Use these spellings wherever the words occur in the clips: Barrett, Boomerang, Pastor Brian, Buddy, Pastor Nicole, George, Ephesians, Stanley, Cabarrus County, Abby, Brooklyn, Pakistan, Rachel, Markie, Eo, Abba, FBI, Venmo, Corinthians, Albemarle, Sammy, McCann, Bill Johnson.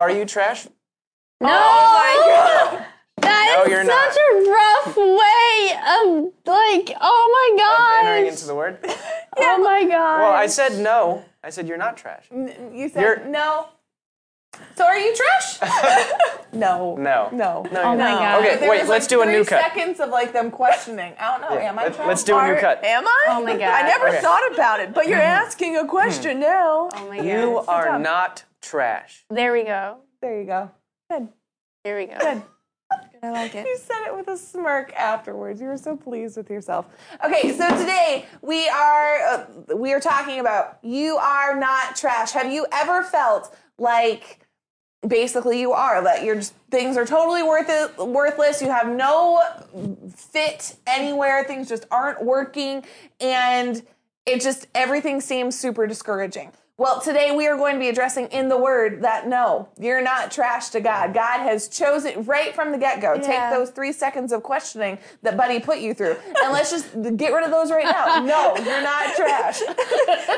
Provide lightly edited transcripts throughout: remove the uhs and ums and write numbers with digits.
Are you trash? No. Oh my God. That is such a rough way of, like, oh my God. Entering into the word? Yeah. Oh my God. Well, I said no. I said you're not trash. You said no. So are you trash? No. Oh my God. Okay, wait, let's do a new cut. 3 seconds of like them questioning. I don't know. Am I trash? Let's do a new cut. Am I? Oh my God. I never thought about it, but you're asking a question now. Oh my God. You are not trash. There we go. There you go. Good. There we go. Good. I like it. You said it with a smirk afterwards. You were so pleased with yourself. Okay, so today we are talking about you are not trash. Have you ever felt like basically you are, that your things are totally worthless, you have no fit anywhere, things just aren't working, and it just everything seems super discouraging? Well, today we are going to be addressing in the Word that no, you're not trash to God. God has chosen right from the get-go. Yeah. Take those 3 seconds of questioning that Buddy put you through, and let's just get rid of those right now. No, you're not trash.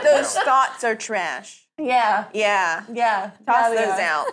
Those thoughts are trash. Yeah. Yeah. Yeah. Toss those out.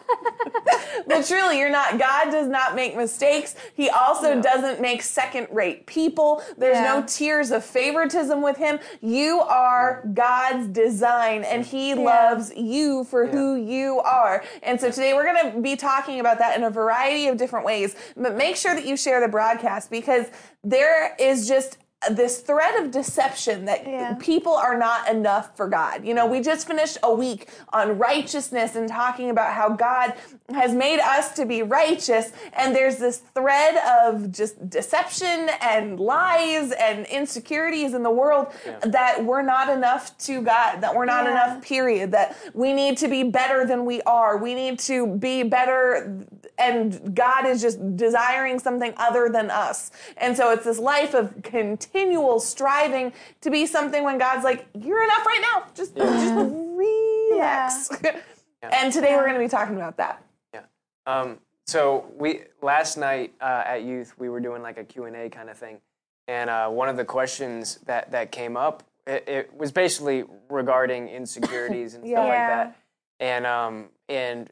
But truly, you're not. God does not make mistakes. He also doesn't make second-rate people. There's no tiers of favoritism with him. You are God's design, and he loves you for who you are. And so today we're going to be talking about that in a variety of different ways. But make sure that you share the broadcast, because there is just this thread of deception that people are not enough for God. You know, we just finished a week on righteousness and talking about how God has made us to be righteous. And there's this thread of just deception and lies and insecurities in the world that we're not enough to God, that we're not enough, period, that we need to be better than we are. We need to be better, and God is just desiring something other than us. And so it's this life of continual striving to be something when God's like, you're enough right now. Just relax. Yeah. And today we're going to be talking about that. Yeah. So we last night at youth, we were doing like a Q&A kind of thing. And one of the questions that came up, it was basically regarding insecurities and stuff like that. And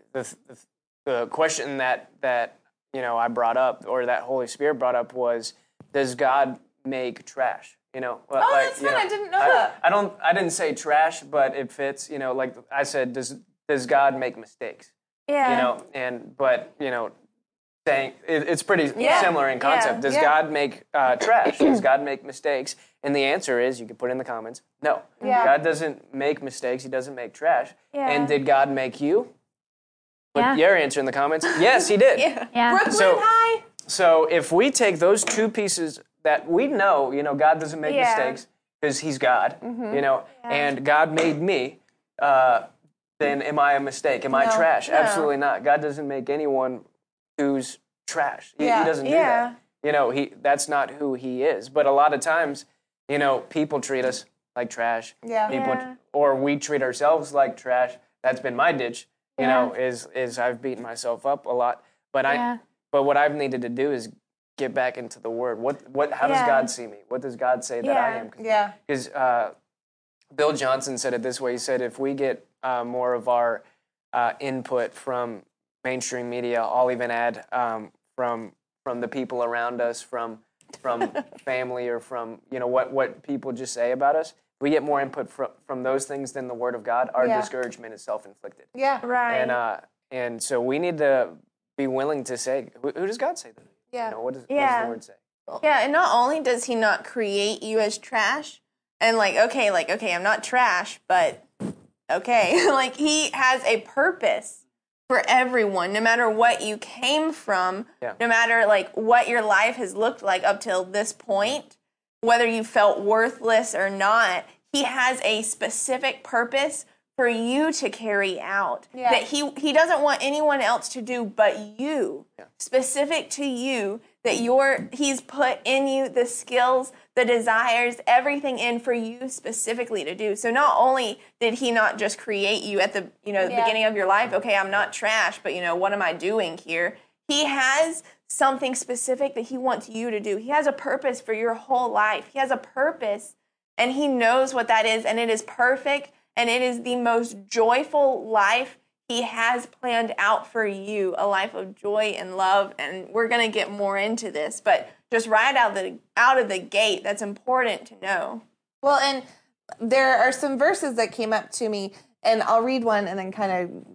the question that you know I brought up, or that Holy Spirit brought up, was, does God make trash? You know, that's fun. I didn't know that. I didn't say trash, but it fits. You know, like I said, does God make mistakes? Yeah. You know, but you know, saying it's pretty similar in concept. Yeah. Does God make trash? Does God make mistakes? And the answer is, you can put in the comments, no. Yeah. God doesn't make mistakes. He doesn't make trash. Yeah. And did God make you? Put your answer in the comments. Yes, he did. Brooklyn, hi. So if we take those two pieces that we know, you know, God doesn't make mistakes because he's God, you know, and God made me, then am I a mistake? Am I trash? No. Absolutely not. God doesn't make anyone who's trash. He doesn't do that. You know, that's not who he is. But a lot of times, you know, people treat us like trash. Yeah. Or we treat ourselves like trash. That's been my ditch, you know, is I've beaten myself up a lot. But But what I've needed to do is get back into the Word. What? How does God see me? What does God say that I am? Because Bill Johnson said it this way. He said, if we get more of our input from mainstream media, I'll even add from the people around us, from family, or from, you know, what people just say about us, if we get more input from those things than the Word of God, our discouragement is self-inflicted. Yeah, right. And so we need to be willing to say, who does God say that? Yeah. You know, what does the Word say? Yeah, and not only does he not create you as trash, and like, okay, I'm not trash, but okay. Like, he has a purpose for everyone, no matter what you came from, no matter, like, what your life has looked like up till this point, whether you felt worthless or not, he has a specific purpose for you to carry out, that he doesn't want anyone else to do but you, specific to you, that he's put in you the skills, the desires, everything in for you specifically to do. So not only did he not just create you at the, you know, the beginning of your life, okay, I'm not trash, but, you know, what am I doing here? He has something specific that he wants you to do. He has a purpose for your whole life. He has a purpose, and he knows what that is, and it is perfect. And it is the most joyful life He has planned out for you a life of joy and love, and we're going to get more into this, but just right out of the gate, that's important to know. Well, and there are some verses that came up to me, and I'll read one and then kind of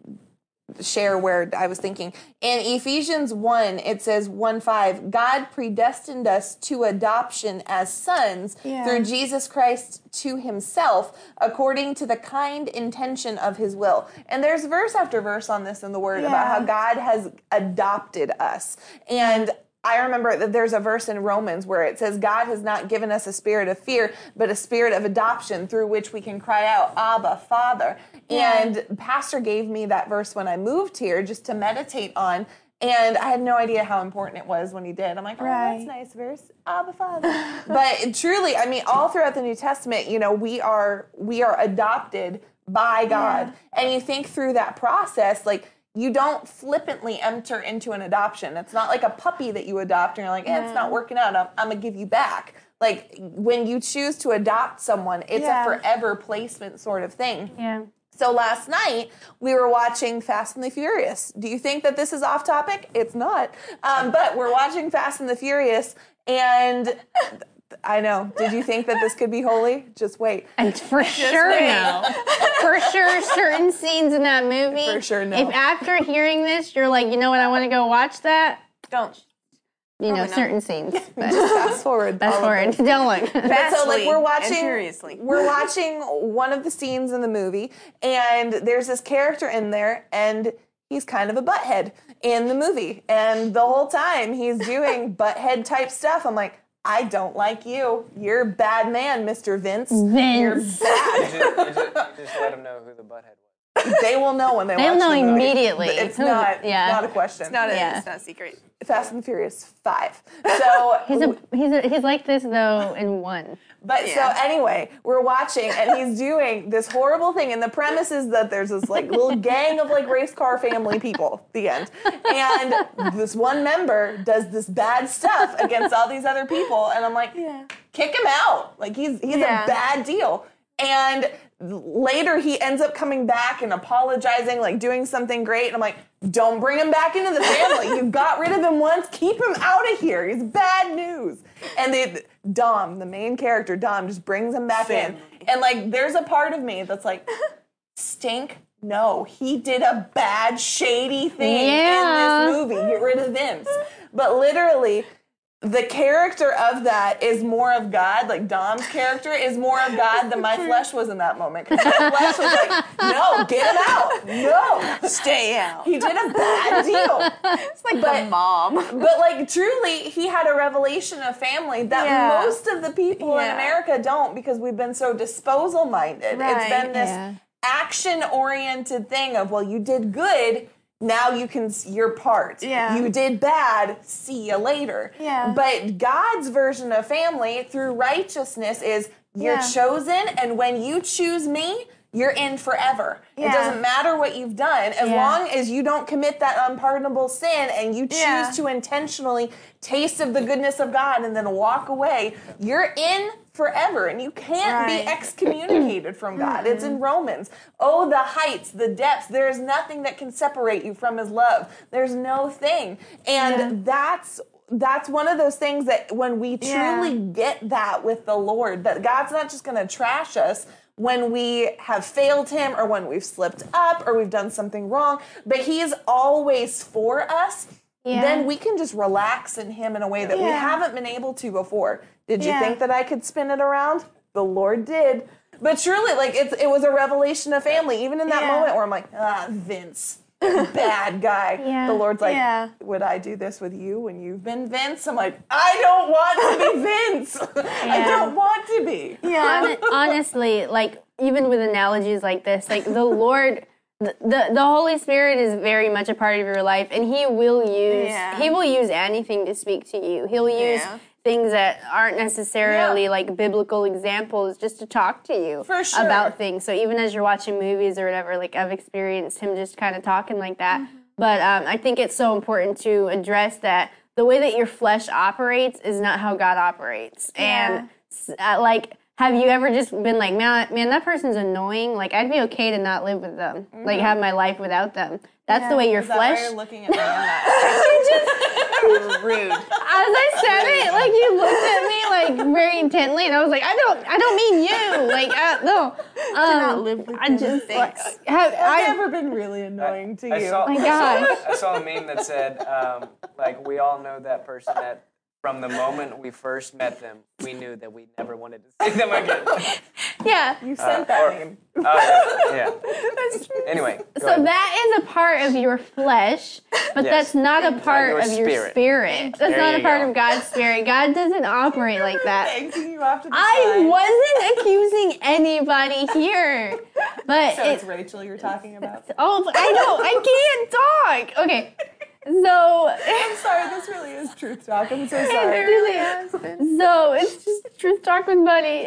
share where I was thinking. In Ephesians 1, it says 1:5, God predestined us to adoption as sons through Jesus Christ to himself, according to the kind intention of his will. And there's verse after verse on this in the Word about how God has adopted us. And I remember that there's a verse in Romans where it says, God has not given us a spirit of fear, but a spirit of adoption through which we can cry out, Abba, Father. Yeah. And Pastor gave me that verse when I moved here just to meditate on. And I had no idea how important it was when he did. I'm like, oh, that's a nice verse, Abba, Father. But truly, I mean, all throughout the New Testament, you know, we are adopted by God. Yeah. And you think through that process, like, you don't flippantly enter into an adoption. It's not like a puppy that you adopt and you're like, it's not working out. I'm going to give you back. Like, when you choose to adopt someone, it's a forever placement sort of thing. Yeah. So last night, we were watching Fast and the Furious. Do you think that this is off topic? It's not. But we're watching Fast and the Furious, and I know. Did you think that this could be holy? Just wait. And for just sure, wait. No. For sure, certain scenes in that movie. For sure, no. If after hearing this, you're like, you know what, I want to go watch that. Don't. You probably know, not certain scenes. But just fast forward. Fast forward. Don't look. So, like, we're watching one of the scenes in the movie, and there's this character in there, and he's kind of a butthead in the movie. And the whole time, he's doing butthead-type stuff. I'm like, I don't like you. You're a bad man, Mr. Vince. You're bad. You just let them know who the butthead was. They will know when they watch the movie. They'll know immediately. It's not a question. It's not a secret. Fast and Furious 5. So he's like this, though, in 1. But so anyway, we're watching, and he's doing this horrible thing. And the premise is that there's this, like, little gang of, like, race car family people, the end. And this one member does this bad stuff against all these other people. And I'm like, kick him out. Like, he's a bad deal. And later he ends up coming back and apologizing, like doing something great. And I'm like, don't bring him back into the family. You got rid of him once. Keep him out of here. He's bad news. And the main character, Dom, just brings him back in. And, like, there's a part of me that's like, stink. No, he did a bad, shady thing in this movie. Get rid of Vince. But literally, the character of that is more of God. Like, Dom's character is more of God than my flesh was in that moment. Because my flesh was like, no, get him out. No. Stay out. He did a bad deal. It's like the mom. But, like, truly, he had a revelation of family that most of the people in America don't, because we've been so disposal-minded. Right. It's been this action-oriented thing of, well, you did good. Now you can see your part. Yeah. You did bad. See you later. Yeah. But God's version of family through righteousness is you're chosen, and when you choose me, you're in forever. Yeah. It doesn't matter what you've done. As long as you don't commit that unpardonable sin and you choose to intentionally taste of the goodness of God and then walk away, you're in forever, and you can't be excommunicated from God. It's in Romans. Oh, the heights, the depths. There is nothing that can separate you from his love. There's no thing. And that's one of those things that when we truly get that with the Lord, that God's not just going to trash us when we have failed him or when we've slipped up or we've done something wrong, but he's always for us. Yeah. Then we can just relax in him in a way that we haven't been able to before. Did you think that I could spin it around? The Lord did. But truly, like, it was a revelation of family. Even in that moment where I'm like, Vince, bad guy. Yeah. The Lord's like, would I do this with you when you've been Vince? I'm like, I don't want to be Vince. I don't want to be. Yeah. Honestly, like, even with analogies like this, like, the Lord... The Holy Spirit is very much a part of your life, and he will use anything to speak to you. He'll use things that aren't necessarily like biblical examples just to talk to you about things. So even as you're watching movies or whatever, like, I've experienced him just kind of talking like that. Mm-hmm. But I think it's so important to address that the way that your flesh operates is not how God operates. And like, Have you ever just been like, man, that person's annoying. Like, I'd be okay to not live with them. Mm-hmm. Like, have my life without them. That's the way your flesh. Why you're looking at me just rude. As I said it, like, you looked at me like very intently, and I was like, I don't mean you. Like, no. To not live with I just like, I've never been really annoying to you. I saw a meme that said, like, we all know that person that. From the moment we first met them, we knew that we never wanted to see them again. Yeah. You sent that name. Yeah. That's true. Anyway. So ahead. That is a part of your flesh, but that's not a part of your spirit. That's not a part of God's spirit. God doesn't operate like that. You after the I wasn't accusing anybody here. But so it's Rachel you're talking about? Oh, I can't talk. Okay. So I'm sorry, this really is truth talk. I'm so sorry. It really is. So it's just truth talk with Buddy.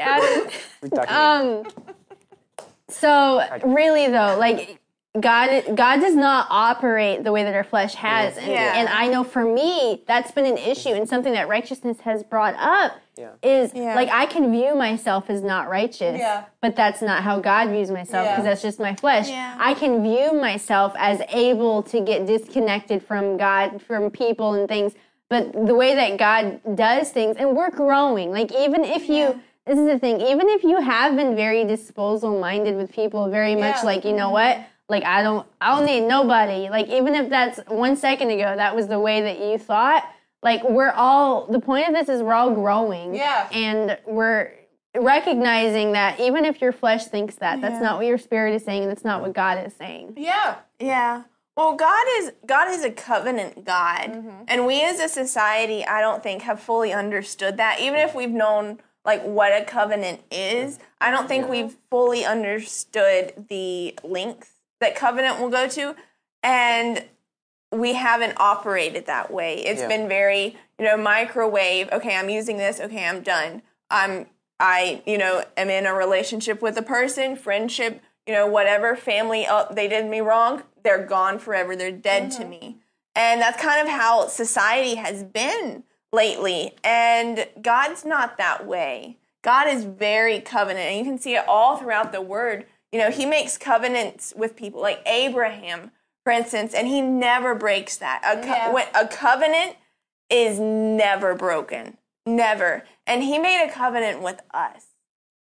So really though, like God does not operate the way that our flesh has, and I know for me that's been an issue, and something that righteousness has brought up is like I can view myself as not righteous, but that's not how God views myself because that's just my flesh. Yeah. I can view myself as able to get disconnected from God, from people and things, but the way that God does things, and we're growing. Like even if you, this is the thing, even if you have been very disposal-minded with people, very much like, you know what? Like, I don't need nobody. Like, even if that's 1 second ago, that was the way that you thought. Like, the point of this is we're all growing. Yeah. And we're recognizing that even if your flesh thinks that, that's not what your spirit is saying, that's not what God is saying. Yeah. Yeah. Well, God is a covenant God. Mm-hmm. And we as a society, I don't think, have fully understood that. Even if we've known, like, what a covenant is, I don't think we've fully understood the length that covenant will go to, and we haven't operated that way. It's been very, microwave. Okay, I'm using this. Okay, I'm done. I am in a relationship with a person, friendship, whatever, family. Oh, they did me wrong. They're gone forever. They're dead to me. And that's kind of how society has been lately. And God's not that way. God is very covenant, and you can see it all throughout the Word. He makes covenants with people, like Abraham, for instance, and he never breaks that. A covenant is never broken, never. And he made a covenant with us.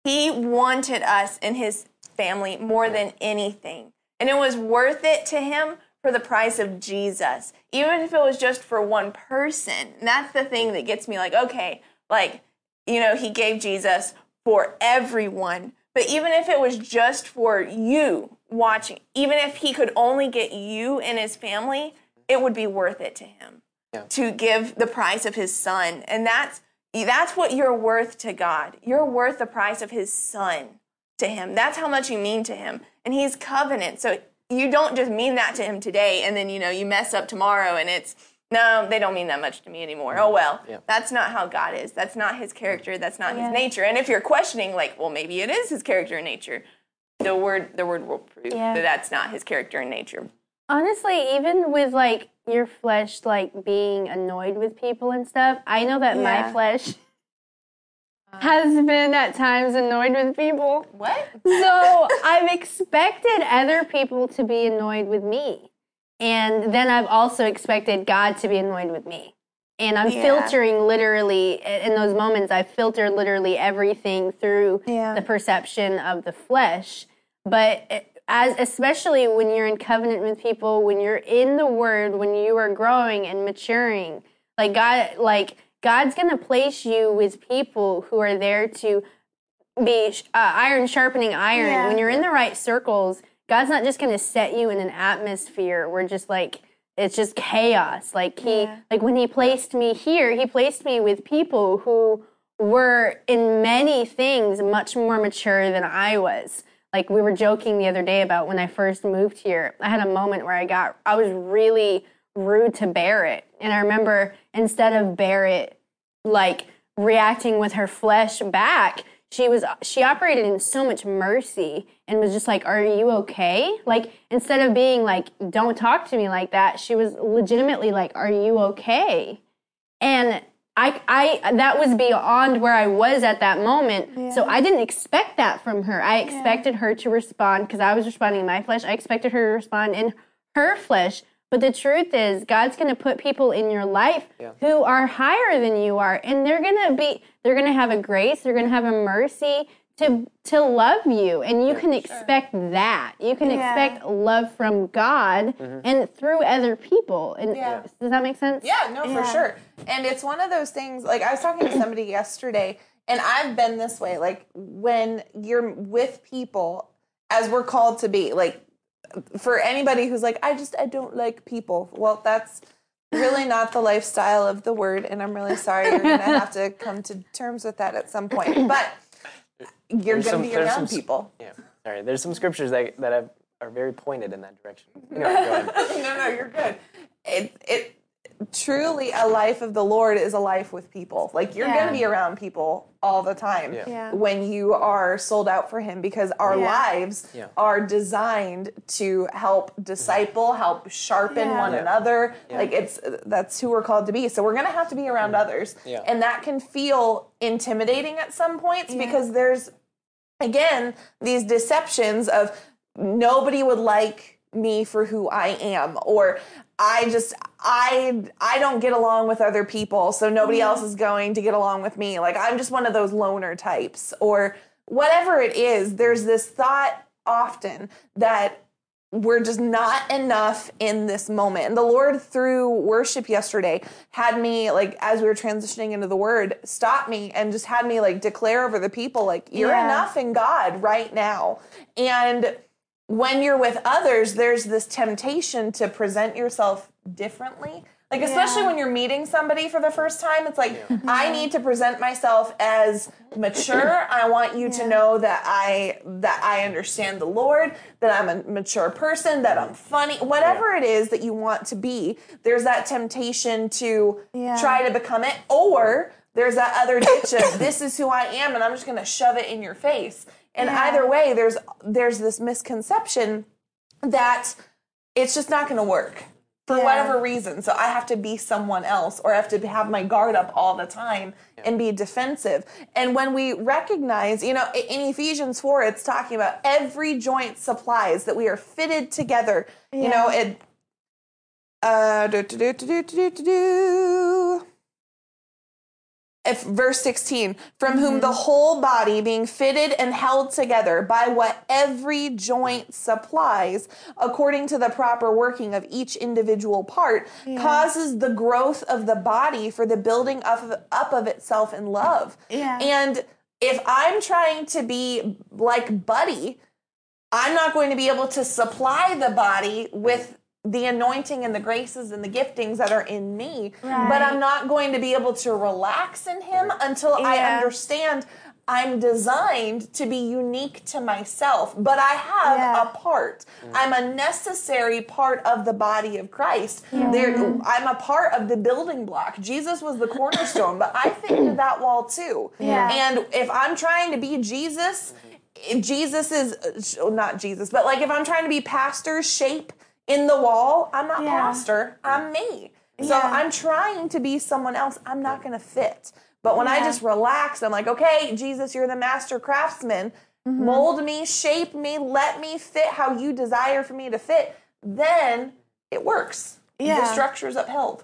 He wanted us in his family more than anything. And it was worth it to him for the price of Jesus, even if it was just for one person. And that's the thing that gets me like, okay, like, he gave Jesus for everyone. But even if it was just for you watching, even if he could only get you and his family, it would be worth it to him to give the price of his son. And that's what you're worth to God. You're worth the price of his son to him. That's how much you mean to him. And he's covenant. So you don't just mean that to him today and then, you mess up tomorrow and it's, no, they don't mean that much to me anymore. Oh, well, that's not how God is. That's not his character. That's not his nature. And if you're questioning, like, well, maybe it is his character and nature, the word will prove that that's not his character and nature. Honestly, even with, like, your flesh, like, being annoyed with people and stuff, I know that my flesh has been at times annoyed with people. What? So I've expected other people to be annoyed with me. And then I've also expected God to be annoyed with me. And I'm filtering literally, in those moments, I filter literally everything through the perception of the flesh. But especially when you're in covenant with people, when you're in the Word, when you are growing and maturing, like God's going to place you with people who are there to be iron sharpening iron. Yeah. When you're in the right circles, God's not just going to set you in an atmosphere where just like, it's just chaos. Like like when he placed me here, he placed me with people who were in many things much more mature than I was. Like we were joking the other day about when I first moved here, I had a moment where I was really rude to Barrett. And I remember instead of Barrett like reacting with her flesh back, She operated in so much mercy and was just like, are you okay? Like, instead of being like, don't talk to me like that, she was legitimately like, are you okay? And I that was beyond where I was at that moment. Yeah. So I didn't expect that from her. I expected her to respond because I was responding in my flesh. I expected her to respond in her flesh. But the truth is, God's going to put people in your life who are higher than you are, and they're going to have a grace, they're going to have a mercy to love you, and you can expect that. You can expect love from God and through other people. And does that make sense? Yeah, no, for sure. And it's one of those things, like I was talking to somebody yesterday, and I've been this way, like when you're with people, as we're called to be, like, for anybody who's like, I don't like people. Well, that's really not the lifestyle of the word. And I'm really sorry. You're going to have to come to terms with that at some point. But you're going to be around people. Yeah. All right. There's some scriptures that are very pointed in that direction. No, you're good. It truly, a life of the Lord is a life with people. Like, you're going to be around people all the time when you are sold out for Him, because our lives are designed to help disciple, help sharpen one another. Yeah. Like, that's who we're called to be. So we're going to have to be around others. Yeah. And that can feel intimidating at some points because there's, again, these deceptions of nobody would like me for who I am, or I don't get along with other people, so nobody else is going to get along with me. Like, I'm just one of those loner types, or whatever it is. There's this thought often that we're just not enough in this moment. And the Lord, through worship yesterday, had me, like, as we were transitioning into the Word, stop me and just had me, like, declare over the people, like, you're enough in God right now. And when you're with others, there's this temptation to present yourself differently. Like, especially when you're meeting somebody for the first time, it's like, I need to present myself as mature. I want you to know that I understand the Lord, that I'm a mature person, that I'm funny. Whatever it is that you want to be, there's that temptation to try to become it. Or there's that other ditch of, this is who I am, and I'm just going to shove it in your face. And either way, there's this misconception that it's just not going to work for whatever reason. So I have to be someone else, or I have to have my guard up all the time and be defensive. And when we recognize, you know, in Ephesians 4, it's talking about every joint supplies that we are fitted together. Yeah. You know, it. If verse 16, from whom the whole body, being fitted and held together by what every joint supplies, according to the proper working of each individual part, causes the growth of the body for the building up of itself in love. Yeah. And if I'm trying to be like Buddy, I'm not going to be able to supply the body with the anointing and the graces and the giftings that are in me, but I'm not going to be able to relax in Him until I understand I'm designed to be unique to myself, but I have a part. I'm a necessary part of the body of Christ. I'm a part of the building block. Jesus was the cornerstone, but I fit into that wall too. Yeah. And if I'm trying to be Jesus, like, if I'm trying to be pastor's shape in the wall, I'm not pastor, I'm me. So I'm trying to be someone else, I'm not going to fit. But when I just relax, I'm like, okay, Jesus, you're the master craftsman. Mm-hmm. Mold me, shape me, let me fit how you desire for me to fit. Then it works. Yeah. The structure is upheld.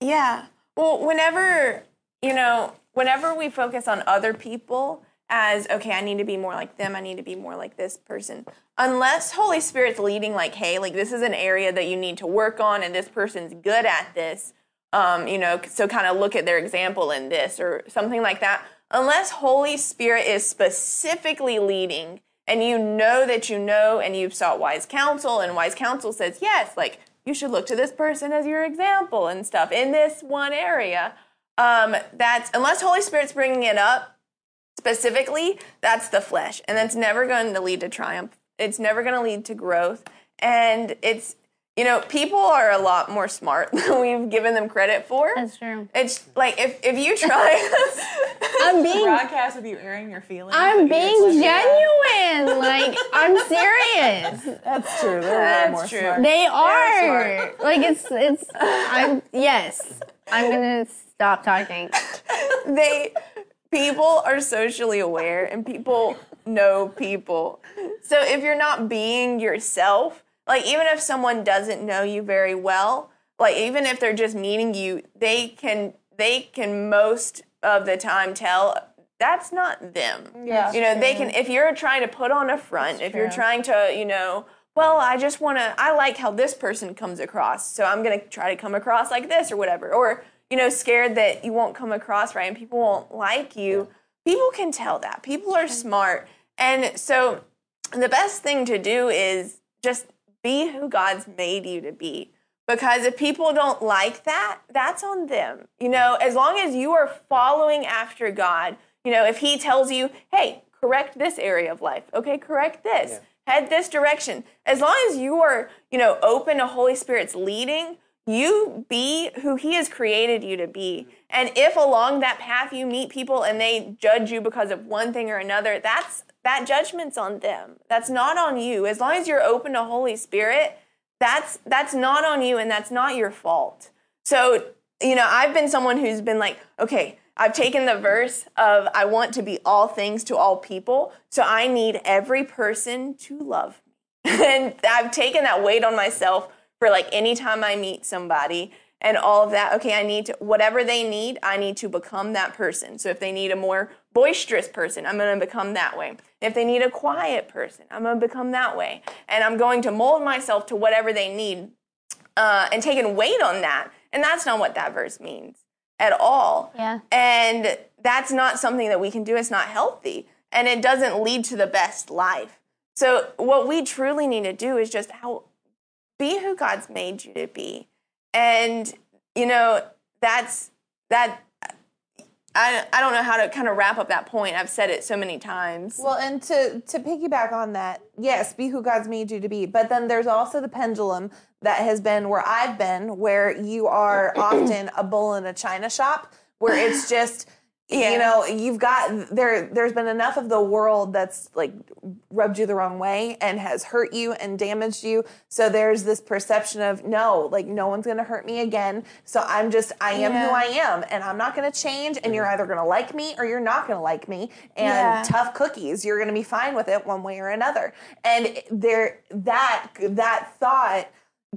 Yeah. Well, whenever we focus on other people as, okay, I need to be more like them, I need to be more like this person, unless Holy Spirit's leading, like, hey, like, this is an area that you need to work on, and this person's good at this, so kind of look at their example in this, or something like that. Unless Holy Spirit is specifically leading, and and you've sought wise counsel, and wise counsel says, yes, like, you should look to this person as your example and stuff in this one area, that's, unless Holy Spirit's bringing it up specifically, that's the flesh, and that's never going to lead to triumph. It's never going to lead to growth. And it's, people are a lot more smart than we've given them credit for. That's true. It's like, if you try I'm being broadcast with you airing your feelings. I'm being genuine. Like, I'm serious. That's true. They're a lot more smart. They are. Smart. Like, it's yes. I'm gonna stop talking. People are socially aware, and people know people. So if you're not being yourself, like even if someone doesn't know you very well, like even if they're just meeting you, they can most of the time tell that's not them. Yeah. You know, they can, if you're trying to put on a front, that's if true. You're trying to, you know, well, I like how this person comes across, so I'm going to try to come across like this or whatever. Or, you know, scared that you won't come across right and people won't like you. Yeah. People can tell that. People are smart. And so the best thing to do is just be who God's made you to be. Because if people don't like that, that's on them. You know, as long as you are following after God, you know, if he tells you, hey, correct this area of life. Okay, correct this. Yeah. Head this direction. As long as you are, you know, open to Holy Spirit's leading, you be who he has created you to be. And if along that path you meet people and they judge you because of one thing or another, that judgment's on them. That's not on you. As long as you're open to Holy Spirit, that's not on you and that's not your fault. So, you know, I've been someone who's been like, okay, I've taken the verse of I want to be all things to all people, so I need every person to love me. And I've taken that weight on myself for like any time I meet somebody and all of that. Okay, I need to, whatever they need, I need to become that person. So if they need a more boisterous person, I'm going to become that way. If they need a quiet person, I'm going to become that way. And I'm going to mold myself to whatever they need and taking weight on that. And that's not what that verse means at all. Yeah. And that's not something that we can do. It's not healthy. And it doesn't lead to the best life. So what we truly need to do is just be who God's made you to be. And, you know, I don't know how to kind of wrap up that point. I've said it so many times. Well, and to piggyback on that, yes, be who God's made you to be. But then there's also the pendulum that has been where I've been, where you are often a bull in a china shop, where it's just... Yeah. You know, you've got, there's been enough of the world that's like rubbed you the wrong way and has hurt you and damaged you. So there's this perception of no, like no one's going to hurt me again. So I am who I am and I'm not going to change. And you're either going to like me or you're not going to like me. And tough cookies, you're going to be fine with it one way or another. And that thought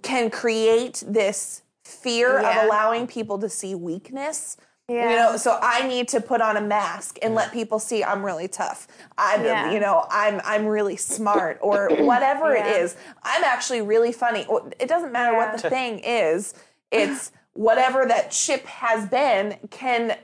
can create this fear of allowing people to see weakness. Yeah. You know, so I need to put on a mask and let people see I'm really tough. You know, I'm really smart or whatever it is. I'm actually really funny. It doesn't matter what the thing is. It's whatever that chip has been can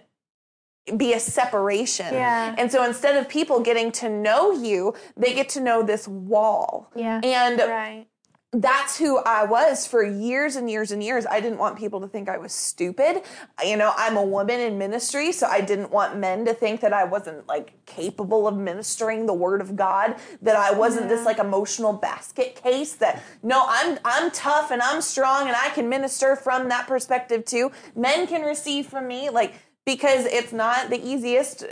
be a separation. Yeah. And so instead of people getting to know you, they get to know this wall. Yeah. And that's who I was for years and years and years. I didn't want people to think I was stupid. You know, I'm a woman in ministry, so I didn't want men to think that I wasn't, like, capable of ministering the word of God, that I wasn't this, like, emotional basket case that, no, I'm tough and I'm strong and I can minister from that perspective too. Men can receive from me, like, because it's not the easiest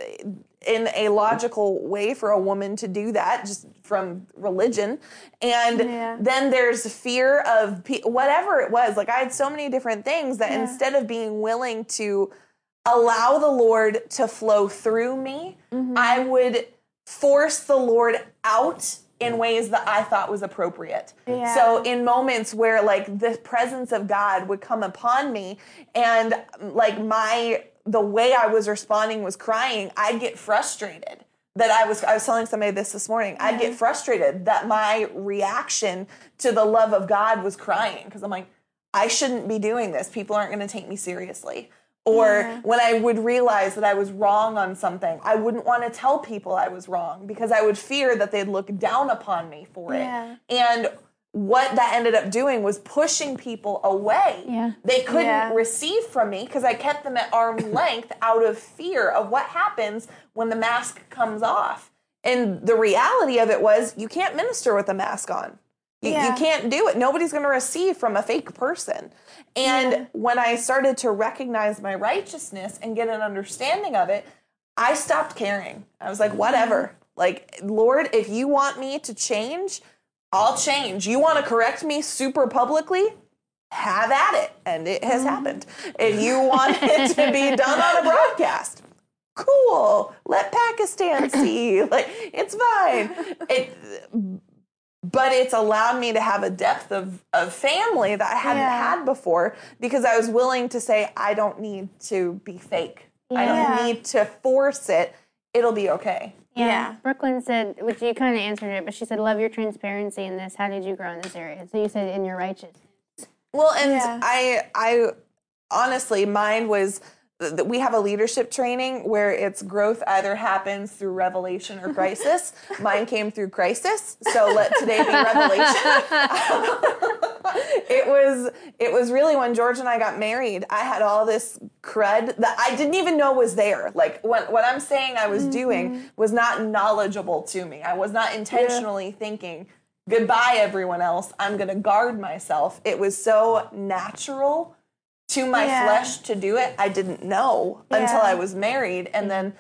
in a logical way for a woman to do that, just from religion. And then there's the fear of whatever it was. Like I had so many different things that instead of being willing to allow the Lord to flow through me, I would force the Lord out in ways that I thought was appropriate. Yeah. So in moments where like the presence of God would come upon me and like the way I was responding was crying, I'd get frustrated that I was telling somebody this morning, I'd get frustrated that my reaction to the love of God was crying because I'm like, I shouldn't be doing this. People aren't going to take me seriously. Or when I would realize that I was wrong on something, I wouldn't want to tell people I was wrong because I would fear that they'd look down upon me for it. And what that ended up doing was pushing people away. Yeah. They couldn't receive from me because I kept them at arm's length out of fear of what happens when the mask comes off. And the reality of it was you can't minister with a mask on. You can't do it. Nobody's going to receive from a fake person. And when I started to recognize my righteousness and get an understanding of it, I stopped caring. I was like, whatever. Like, Lord, if you want me to change, I'll change. You want to correct me super publicly? have at it. And it has happened. And you want it to be done on a broadcast. Cool. Let Pakistan see. Like, it's fine. But it's allowed me to have a depth of family that I hadn't had before, because I was willing to say, I don't need to be fake. Yeah. I don't need to force it. It'll be okay. Yeah. Brooklyn said, which you kind of answered it, but she said, love your transparency in this. How did you grow in this area? So you said in your righteousness. Well, and I honestly, mine was, we have a leadership training where it's growth either happens through revelation or crisis. Mine came through crisis, so let today be revelation. It was really when George and I got married, I had all this crud that I didn't even know was there. Like, what I'm saying I was doing was not knowledgeable to me. I was not intentionally thinking, goodbye, everyone else. I'm going to guard myself. It was so natural to my flesh to do it. I didn't know until I was married. And then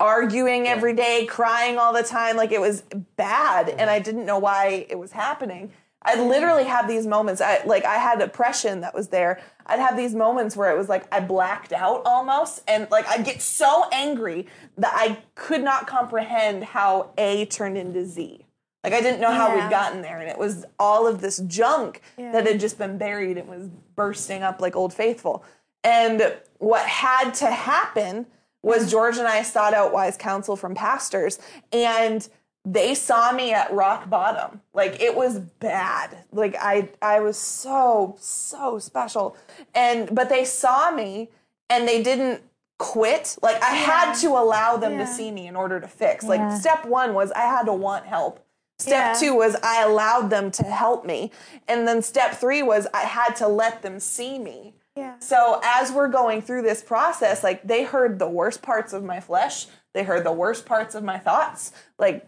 arguing every day, crying all the time. Like, it was bad. And I didn't know why it was happening. I'd literally have these moments. I had depression that was there. I'd have these moments where it was like I blacked out almost. And, like, I'd get so angry that I could not comprehend how A turned into Z. Like, I didn't know how we'd gotten there. And it was all of this junk that had just been buried and was bursting up like Old Faithful. And what had to happen was George and I sought out wise counsel from pastors. And they saw me at rock bottom. Like, it was bad. Like, I was so, so special. But they saw me and they didn't quit. Like, I had to allow them to see me in order to fix. Like, step one was I had to want help. Step two was I allowed them to help me. And then step three was I had to let them see me. Yeah. So as we're going through this process, like, they heard the worst parts of my flesh. They heard the worst parts of my thoughts. Like,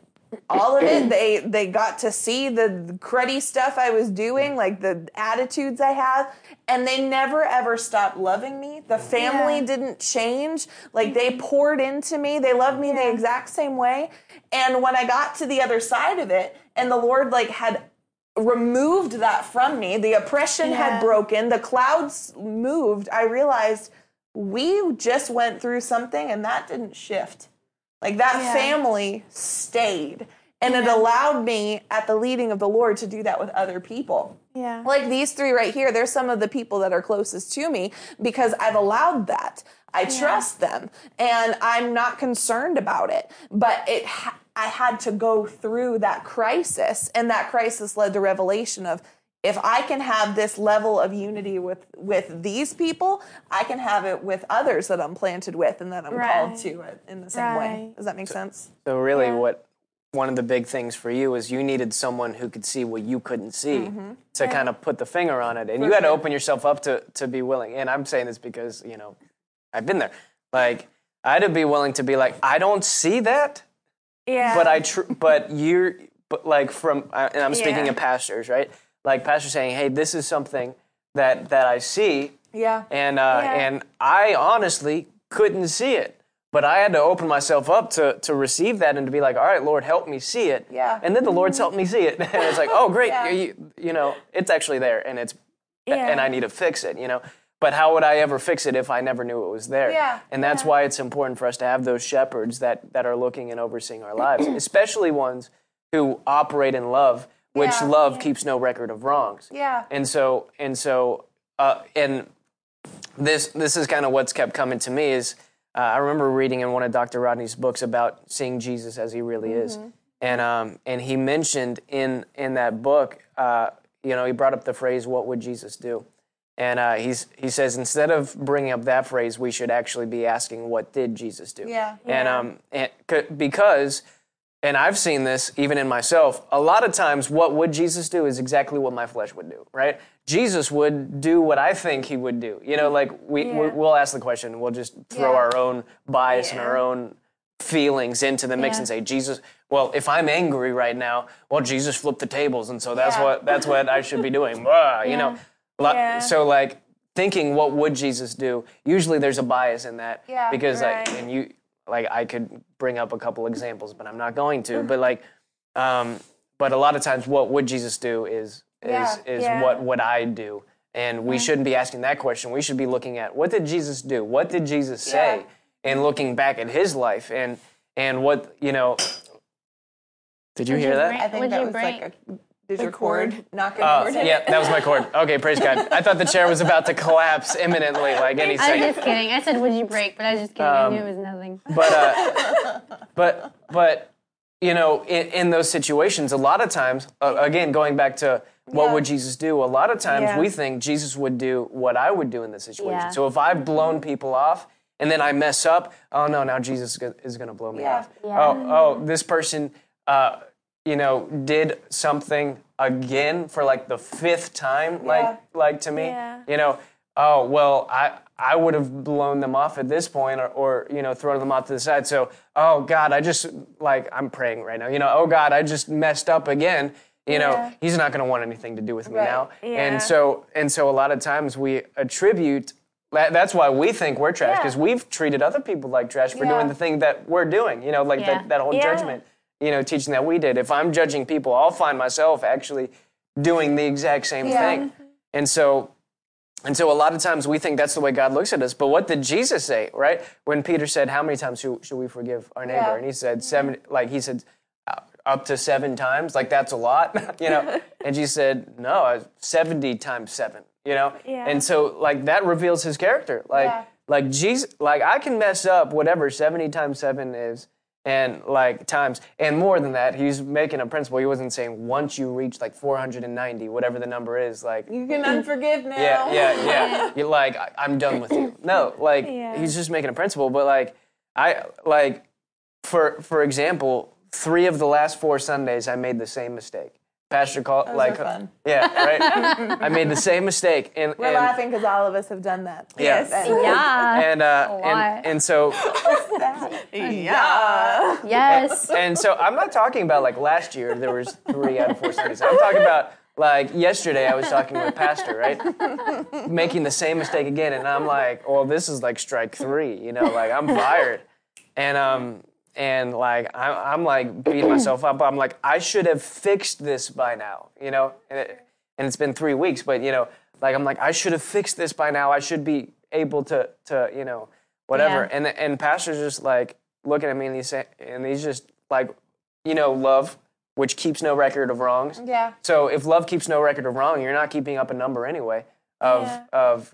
all of it, they got to see the cruddy stuff I was doing, like the attitudes I have, and they never ever stopped loving me. The family didn't change. Like, they poured into me. They loved me the exact same way. And when I got to the other side of it, and the Lord, like, had removed that from me, the oppression had broken, the clouds moved, I realized we just went through something and that didn't shift. Like, that family stayed, and it allowed me, at the leading of the Lord, to do that with other people. Yeah. Like, these three right here, they're some of the people that are closest to me because I've allowed that. I trust them, and I'm not concerned about it. But I had to go through that crisis, and that crisis led to revelation of, if I can have this level of unity with these people, I can have it with others that I'm planted with and that I'm called to in the same way. Does that make sense? So really what one of the big things for you is you needed someone who could see what you couldn't see to kind of put the finger on it. And you had to open yourself up to be willing. And I'm saying this because, you know, I've been there. Like, I had to be willing to be like, I don't see that. Yeah. But and I'm speaking of pastors, right? Like, pastor saying, hey, this is something that I see. Yeah. And I honestly couldn't see it. But I had to open myself up to receive that and to be like, all right, Lord, help me see it. Yeah. And then the Lord's helped me see it. And it's like, oh, great. Yeah. You know, it's actually there. And it's and I need to fix it, you know. But how would I ever fix it if I never knew it was there? Yeah. And that's why it's important for us to have those shepherds that are looking and overseeing our lives, especially ones who operate in love, which love keeps no record of wrongs. Yeah. And this is kind of what's kept coming to me is I remember reading in one of Dr. Rodney's books about seeing Jesus as he really is. And he mentioned in that book, you know, he brought up the phrase, what would Jesus do? And he says, instead of bringing up that phrase, we should actually be asking, what did Jesus do? Yeah. Because... And I've seen this even in myself. A lot of times what would Jesus do is exactly what my flesh would do, right? Jesus would do what I think he would do. You know, like we'll ask the question. We'll just throw our own bias and our own feelings into the mix and say, Jesus, well, if I'm angry right now, well, Jesus flipped the tables. And so that's what I should be doing. You know, so like thinking what would Jesus do? Usually there's a bias in that because like I could bring up a couple examples, but I'm not going to. But a lot of times, what would Jesus do is what would I do? And we shouldn't be asking that question. We should be looking at what did Jesus do? What did Jesus say? Yeah. And looking back at his life and what, you know. Did you hear that? I think that was like a... Did your cord knock your cord in? Yeah, that was my cord. Okay, praise God. I thought the chair was about to collapse imminently, like any second. I was just kidding. I said, would you break? But I was just kidding. I knew it was nothing. But you know, in those situations, a lot of times, again, going back to what would Jesus do, a lot of times we think Jesus would do what I would do in this situation. Yeah. So if I've blown people off and then I mess up, oh, no, now Jesus is going to blow me off. Yeah. Oh, this person... you know, did something again for like the fifth time, like to me, you know, oh, well, I would have blown them off at this point or, you know, thrown them off to the side. So, oh God, I just like, I'm praying right now, you know, oh God, I just messed up again. You know, he's not going to want anything to do with me now. Yeah. And so a lot of times we attribute, that's why we think we're trash because we've treated other people like trash for doing the thing that we're doing, you know, like that whole judgment. You know, teaching that we did. If I'm judging people, I'll find myself actually doing the exact same thing. And so a lot of times we think that's the way God looks at us. But what did Jesus say, right? When Peter said, how many times should we forgive our neighbor? Yeah. And he said, up to 7 times. Like, that's a lot, you know? And she said, no, 70 times 7, you know? Yeah. And so, like, that reveals his character. Like, like Jesus, like, I can mess up whatever 70 times 7 is. And like times, and more than that, he's making a principle. He wasn't saying once you reach like 490, whatever the number is, like you can unforgive now. Yeah. You're like, I'm done with you. No, like he's just making a principle. But like, for example, 3 of the last 4 Sundays, I made the same mistake. Pastor called like, fun. I made the same mistake. And we're laughing because all of us have done that. Yeah. Yes. And so. Yeah. Yes. And so I'm not talking about like last year there was 3 out of 4 Sundays. I'm talking about like yesterday I was talking with Pastor, right? Making the same mistake again, and I'm like, well, this is like strike 3, you know, like I'm fired. And like I'm like beating myself up. I'm like, I should have fixed this by now, you know? And it's been 3 weeks, but you know, like I'm like, I should have fixed this by now. I should be able to you know, whatever. Yeah. And Pastor's just like looking at me and he's just like, you know, love, which keeps no record of wrongs. Yeah. So if love keeps no record of wrong, you're not keeping up a number anyway of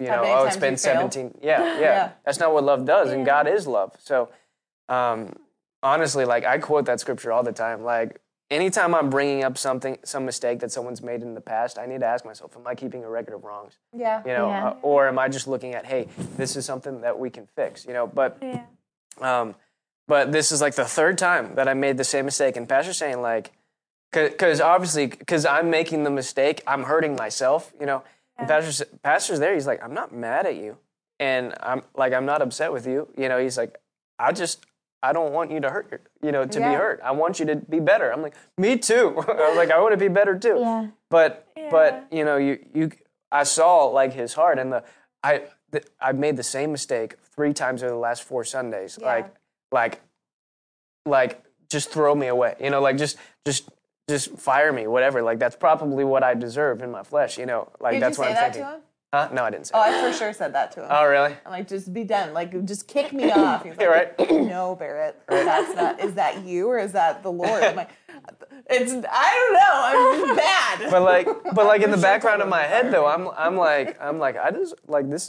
you know, oh, it's been 17. Yeah. That's not what love does, and God is love. So honestly, like I quote that scripture all the time. Like anytime I'm bringing up some mistake that someone's made in the past, I need to ask myself, am I keeping a record of wrongs? Yeah. You know, or am I just looking at, hey, this is something that we can fix, you know? But but this is like the 3rd time that I made the same mistake. And Pastor's saying like, because I'm making the mistake, I'm hurting myself, you know? Yeah. And Pastor's there, he's like, I'm not mad at you. And I'm not upset with you. You know, he's like, I don't want you to hurt, you know, to be hurt. I want you to be better. I'm like, me too. I was like, I want to be better too. Yeah. But you know, I saw like his heart, and I made the same mistake 3 times over the last 4 Sundays. Yeah. Like, just throw me away, you know, like just fire me, whatever. Like that's probably what I deserve in my flesh, you know. Like did that's you what say I'm that thinking. To him? Huh? No, I didn't say that. Oh, I for sure said that to him. Oh, really? I'm like, just be done. Like, just kick me off. He's like, no, Barrett, that's not, is that you or is that the Lord? I'm like, I don't know, I'm just bad. But like in the background of my head, though, I'm like, I just, like this,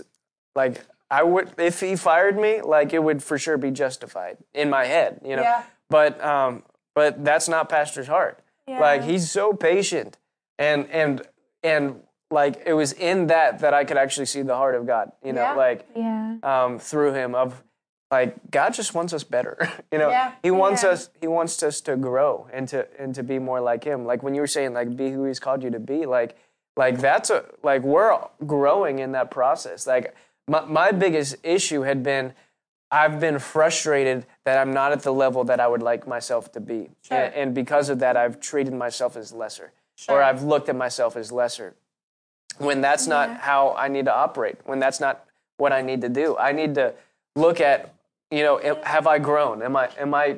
like I would, if he fired me, like it would for sure be justified in my head, you know? Yeah. But that's not Pastor's heart. Yeah. Like, he's so patient and like it was in that I could actually see the heart of God, you know, through him of like, God just wants us better. You know, he wants us to grow and to be more like him. Like when you were saying like, be who he's called you to be, like that's like we're growing in that process. Like my biggest issue had been, I've been frustrated that I'm not at the level that I would like myself to be. Sure. And because of that, I've treated myself as lesser, or I've looked at myself as lesser. When that's not how I need to operate, when that's not what I need to do. I need to look at, you know, have I grown? Am I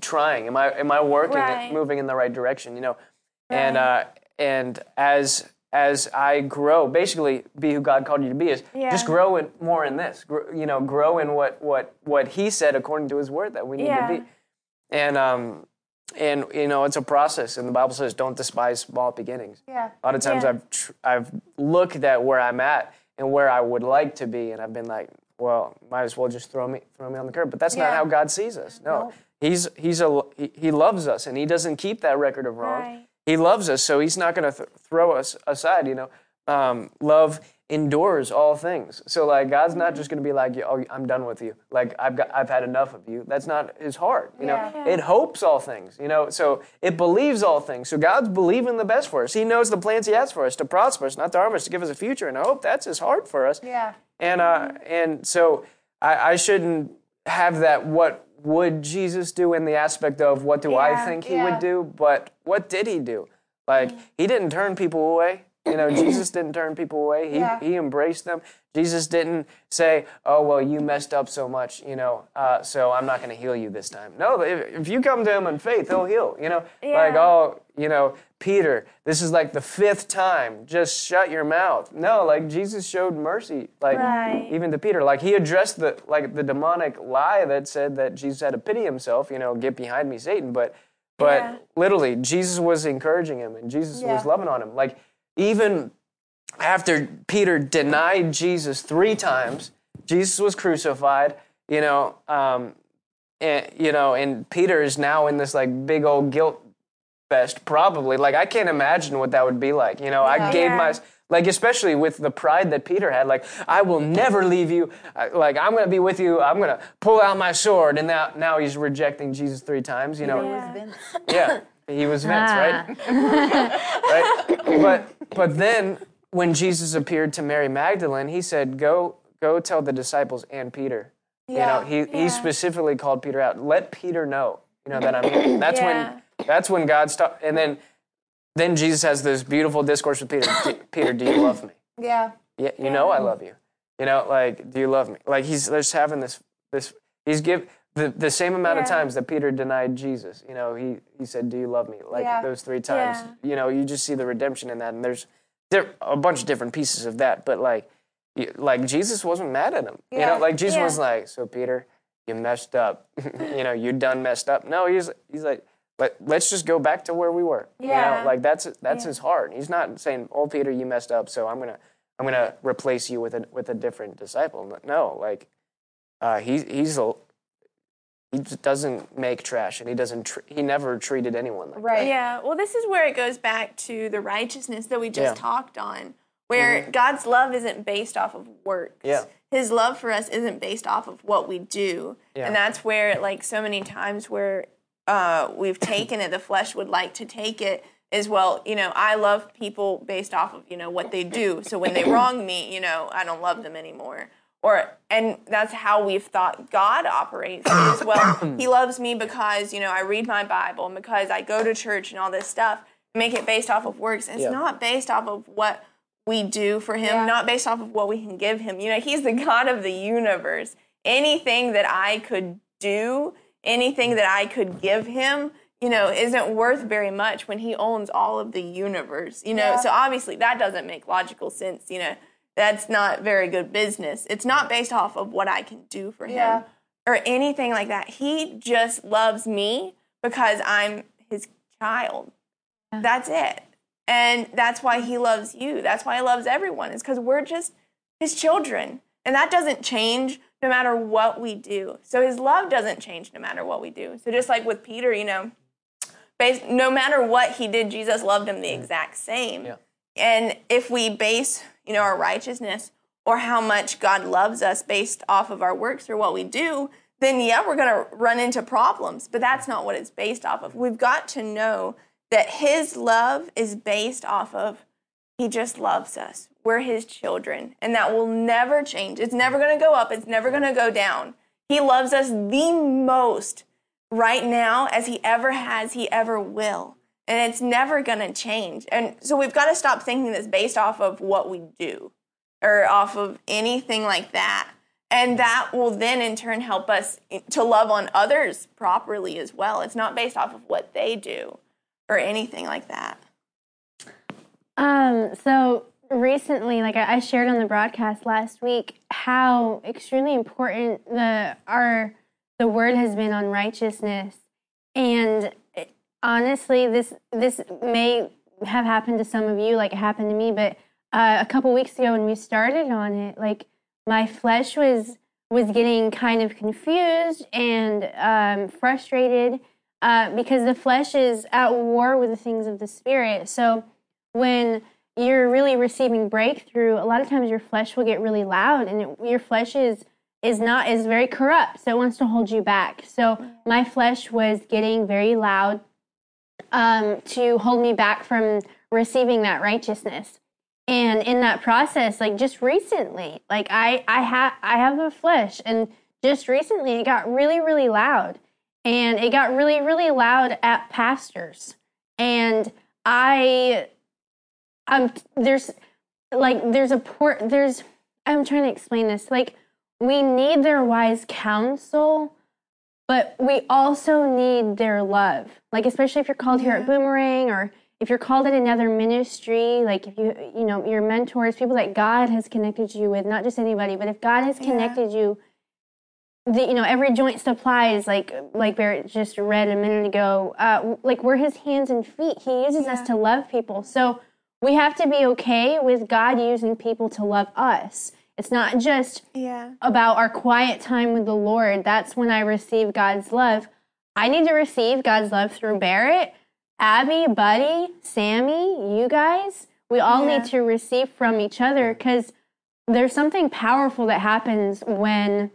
trying? Am I working and moving in the right direction, you know? Right. And And as I grow, basically, be who God called you to be is just grow in, more in this. Grow in what He said according to His Word that we need to be. And you know, it's a process. And the Bible says, "Don't despise small beginnings." Yeah. A lot of times, I've looked at where I'm at and where I would like to be, and I've been like, "Well, might as well just throw me on the curb." But that's not how God sees us. No. He loves us, and He doesn't keep that record of wrong. Right. He loves us, so He's not going to throw us aside, you know. Love endures all things. So, like, God's not just going to be like, "Oh, I'm done with you. Like, I've had enough of you." That's not His heart, you know. Yeah. It hopes all things, you know. So it believes all things. So God's believing the best for us. He knows the plans He has for us, to prosper us, not to harm us, to give us a future and a hope. That's His heart for us. Yeah. And so I shouldn't have that what would Jesus do in the aspect of what do I think He would do, but what did He do? Like, He didn't turn people away. You know, Jesus didn't turn people away. He embraced them. Jesus didn't say, "Oh, well, you messed up so much, you know, so I'm not going to heal you this time." No, if you come to Him in faith, He'll heal, you know. Yeah. Like, "Oh, you know, Peter, this is like the 5th time. Just shut your mouth." No, like, Jesus showed mercy, like, even to Peter. Like, He addressed the demonic lie that said that Jesus had to pity Himself, you know, "Get behind me, Satan." But literally, Jesus was encouraging him, and Jesus was loving on him. Like, even after Peter denied Jesus 3 times, Jesus was crucified, you know, and Peter is now in this, like, big old guilt fest, probably. Like, I can't imagine what that would be like, you know. Yeah. I gave my... Like, especially with the pride that Peter had, like, "I will never leave you. I'm going to be with you. I'm going to pull out my sword." And now he's rejecting Jesus 3 times, you know. He was Vince, right? But then when Jesus appeared to Mary Magdalene, He said, "Go tell the disciples and Peter." Yeah. You know, he specifically called Peter out. "Let Peter know, you know, that I'm here." That's when God stopped. And then Jesus has this beautiful discourse with Peter. "Peter, do you love me?" Yeah. "You know I love you. You know, like, do you love me?" Like, He's just having this. He's give. The same amount of times that Peter denied Jesus, you know, he said, "Do you love me?" Like, those 3 times, you know, you just see the redemption in that, and there's a bunch of different pieces of that, but, like, Jesus wasn't mad at him, you know, like, Jesus was like, "So, Peter, you messed up, you know, you done messed up." No, he's like, "Let's just go back to where we were," you know, like, that's His heart. He's not saying, "Oh, Peter, you messed up, so I'm gonna replace you with a different disciple." No, like, He doesn't make trash, and he never treated anyone like that. Yeah, well, this is where it goes back to the righteousness that we just talked on, where God's love isn't based off of works. Yeah. His love for us isn't based off of what we do. Yeah. And that's where, like, so many times where we've taken it, the flesh would like to take it, is, well, you know, I love people based off of, you know, what they do. So when they wrong me, you know, I don't love them anymore. And that's how we've thought God operates as well. He loves me because, you know, I read my Bible and because I go to church and all this stuff. Make it based off of works. It's not based off of what we do for Him, not based off of what we can give Him. You know, He's the God of the universe. Anything that I could do, anything that I could give Him, you know, isn't worth very much when He owns all of the universe. You know, so obviously that doesn't make logical sense, you know. That's not very good business. It's not based off of what I can do for Him or anything like that. He just loves me because I'm His child. Yeah. That's it. And that's why He loves you. That's why He loves everyone. It's because we're just His children. And that doesn't change no matter what we do. So His love doesn't change no matter what we do. So just like with Peter, you know, no matter what he did, Jesus loved him the exact same. Yeah. And if we base... you know, our righteousness or how much God loves us based off of our works or what we do, then, yeah, we're going to run into problems. But that's not what it's based off of. We've got to know that His love is based off of He just loves us. We're His children, and that will never change. It's never going to go up. It's never going to go down. He loves us the most right now as He ever has, He ever will. And it's never going to change. And so we've got to stop thinking this based off of what we do or off of anything like that. And that will then in turn help us to love on others properly as well. It's not based off of what they do or anything like that. So recently, like I shared on the broadcast last week, how extremely important the word has been on righteousness. And honestly, this may have happened to some of you, like it happened to me. But a couple weeks ago, when we started on it, like my flesh was getting kind of confused and frustrated because the flesh is at war with the things of the spirit. So when you're really receiving breakthrough, a lot of times your flesh will get really loud, and your flesh is very corrupt, so it wants to hold you back. So my flesh was getting very loud to hold me back from receiving that righteousness. And in that process, like just recently, like I have a flesh, and just recently it got really, really loud, and it got really, really loud at pastors. And I'm trying to explain this. Like, we need their wise counsel, but we also need their love. Like, especially if you're called here at Boomerang, or if you're called at another ministry, like if you your mentors, people that God has connected you with, not just anybody, but if God has connected you, every joint supplies, like Barrett just read a minute ago, like we're his hands and feet. He uses us to love people. So we have to be okay with God using people to love us. It's not just about our quiet time with the Lord. That's when I receive God's love. I need to receive God's love through Barrett, Abby, Buddy, Sammy, you guys. We all need to receive from each other, because there's something powerful that happens when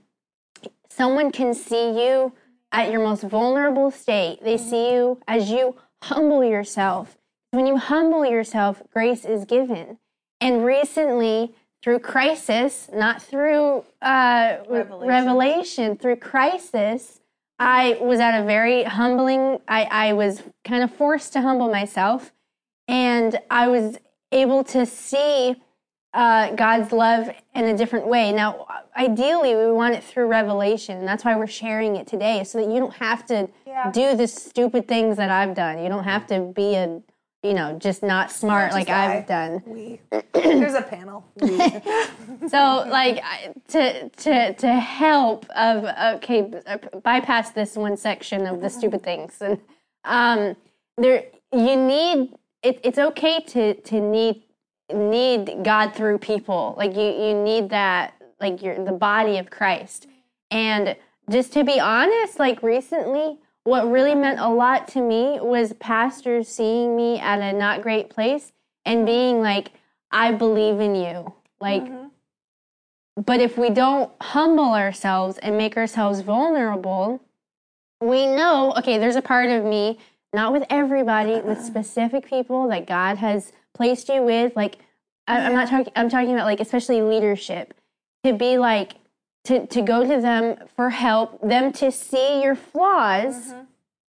someone can see you at your most vulnerable state. They see you as you humble yourself. When you humble yourself, grace is given. And recently, through crisis, not through revelation, through crisis, I was at a very humbling, I was kind of forced to humble myself, and I was able to see God's love in a different way. Now, ideally, we want it through revelation, and that's why we're sharing it today, so that you don't have to do the stupid things that I've done. You don't have to be a... just not smart like I've done. There's a panel. So, like, to help bypass this one section of the stupid things. And it's okay to need God through people. Like, you need that, like, you're the body of Christ. And just to be honest, like, recently, what really meant a lot to me was pastors seeing me at a not great place and being like, I believe in you. Like, but if we don't humble ourselves and make ourselves vulnerable, we know, okay, there's a part of me, not with everybody, with specific people that God has placed you with. Like, I'm talking about, like, especially leadership, to be like, to go to them for help, them to see your flaws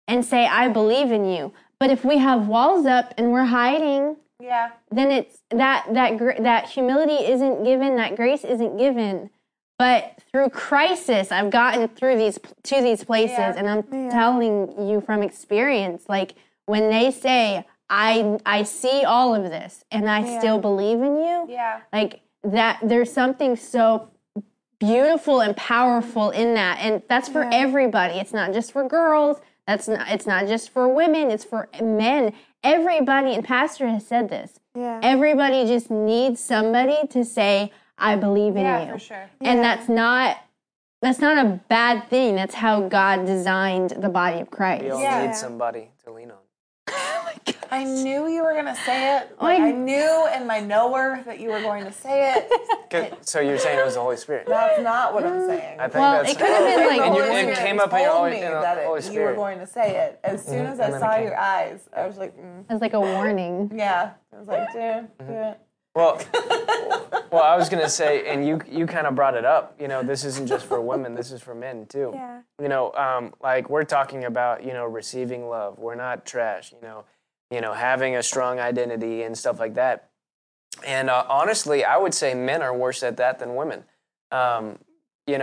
and say, I believe in you. But if we have walls up and we're hiding, then it's that humility isn't given, that grace isn't given. But through crisis, I've gotten through to these places, and I'm telling you from experience, like when they say, I see all of this and I still believe in you, like that, there's something so beautiful and powerful in that, and that's for everybody. It's not just for girls. It's not just for women. It's for men. Everybody, and Pastor has said this. Everybody just needs somebody to say, "I believe in you." For sure. And that's not a bad thing. That's how God designed the body of Christ. We all need somebody to lean on. I knew you were going to say it. Like, I knew in my knower that you were going to say it. So you're saying it was the Holy Spirit? That's not what I'm saying. I think it could have been like... It came up in the Holy Spirit. You were going to say it. As soon as I saw your eyes, I was like... Mm. It was like a warning. Yeah. I was like, do it. Well, I was going to say, and you kind of brought it up, this isn't just for women, this is for men too. Yeah. Like we're talking about, receiving love. We're not trash, having a strong identity and stuff like that. And honestly, I would say men are worse at that than women. And I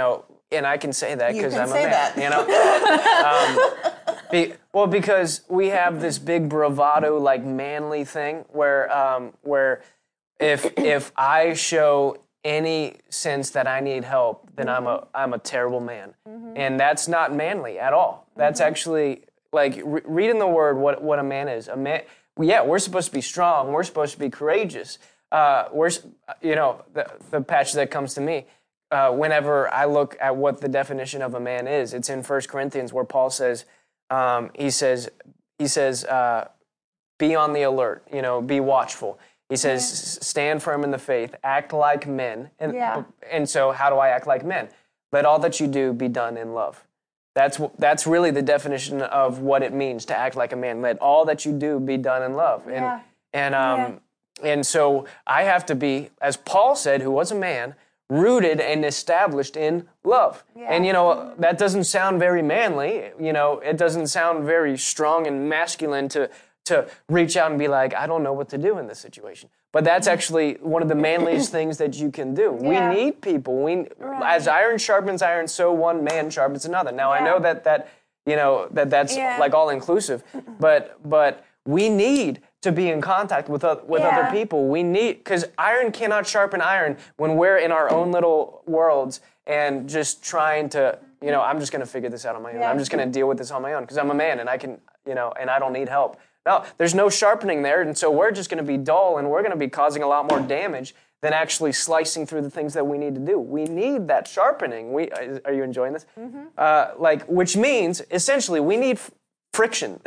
can say that because I'm a man. Well, because we have this big bravado, like manly thing where if I show any sense that I need help, then I'm a terrible man, and that's not manly at all. That's actually like reading the word what a man is. A man, yeah, we're supposed to be strong. We're supposed to be courageous. We're the passage that comes to me. Whenever I look at what the definition of a man is, it's in 1 Corinthians where Paul says, he says, be on the alert, be watchful. He says, stand firm in the faith, act like men. And, and so how do I act like men? Let all that you do be done in love. That's really the definition of what it means to act like a man. Let all that you do be done in love. And, and so I have to be, as Paul said, who was a man, rooted and established in love. Yeah. And, that doesn't sound very manly. It doesn't sound very strong and masculine to reach out and be like, I don't know what to do in this situation. But that's actually one of the manliest things that you can do. Yeah. We need people. As iron sharpens iron, so one man sharpens another. Now, I know that's like all-inclusive, but we need to be in contact with other people. We need, because iron cannot sharpen iron when we're in our own little worlds and just trying to, I'm just going to figure this out on my own. I'm just going to deal with this on my own because I'm a man and I can, and I don't need help. No, there's no sharpening there, and so we're just going to be dull and we're going to be causing a lot more damage than actually slicing through the things that we need to do. We need that sharpening. Are you enjoying this? Mm-hmm. Which means, essentially, we need friction,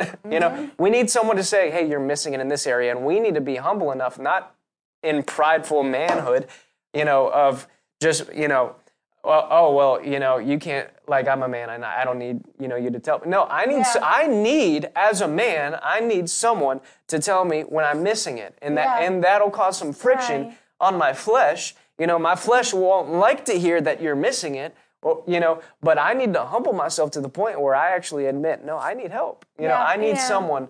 we need someone to say, hey, you're missing it in this area, and we need to be humble enough, not in prideful manhood, of just, you can't, like, I'm a man, and I don't need, you to tell me. No, I need, as a man, someone to tell me when I'm missing it, and that'll cause some friction on my flesh. My flesh won't like to hear that you're missing it, but I need to humble myself to the point where I actually admit, no, I need help. I need someone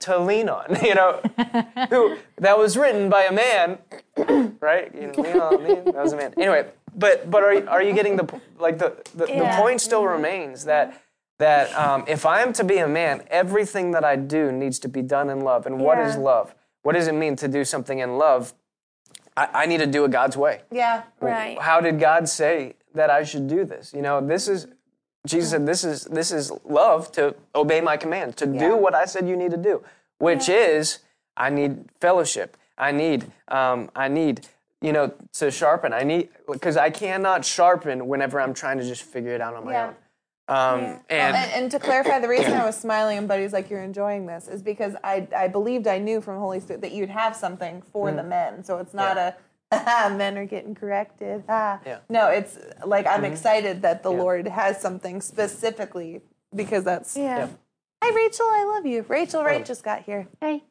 to lean on, who that was written by a man, right? Lean on me, that was a man. Anyway, but are you getting the point still remains that if I am to be a man, everything that I do needs to be done in love. And what is love? What does it mean to do something in love? I need to do it God's way. Yeah, right. How did God say that I should do this? Jesus said, this is love, to obey my command, to do what I said you need to do, which is, I need fellowship. I need to sharpen. Because I cannot sharpen whenever I'm trying to just figure it out on my own. And to clarify, the reason I was smiling and Buddy's like, you're enjoying this, is because I believed, I knew from Holy Spirit that you'd have something for the men. So it's not men are getting corrected. No, it's like, I'm excited that the Lord has something specifically, because that's... Yeah. Hi, Rachel, I love you. Rachel just got here. Hey.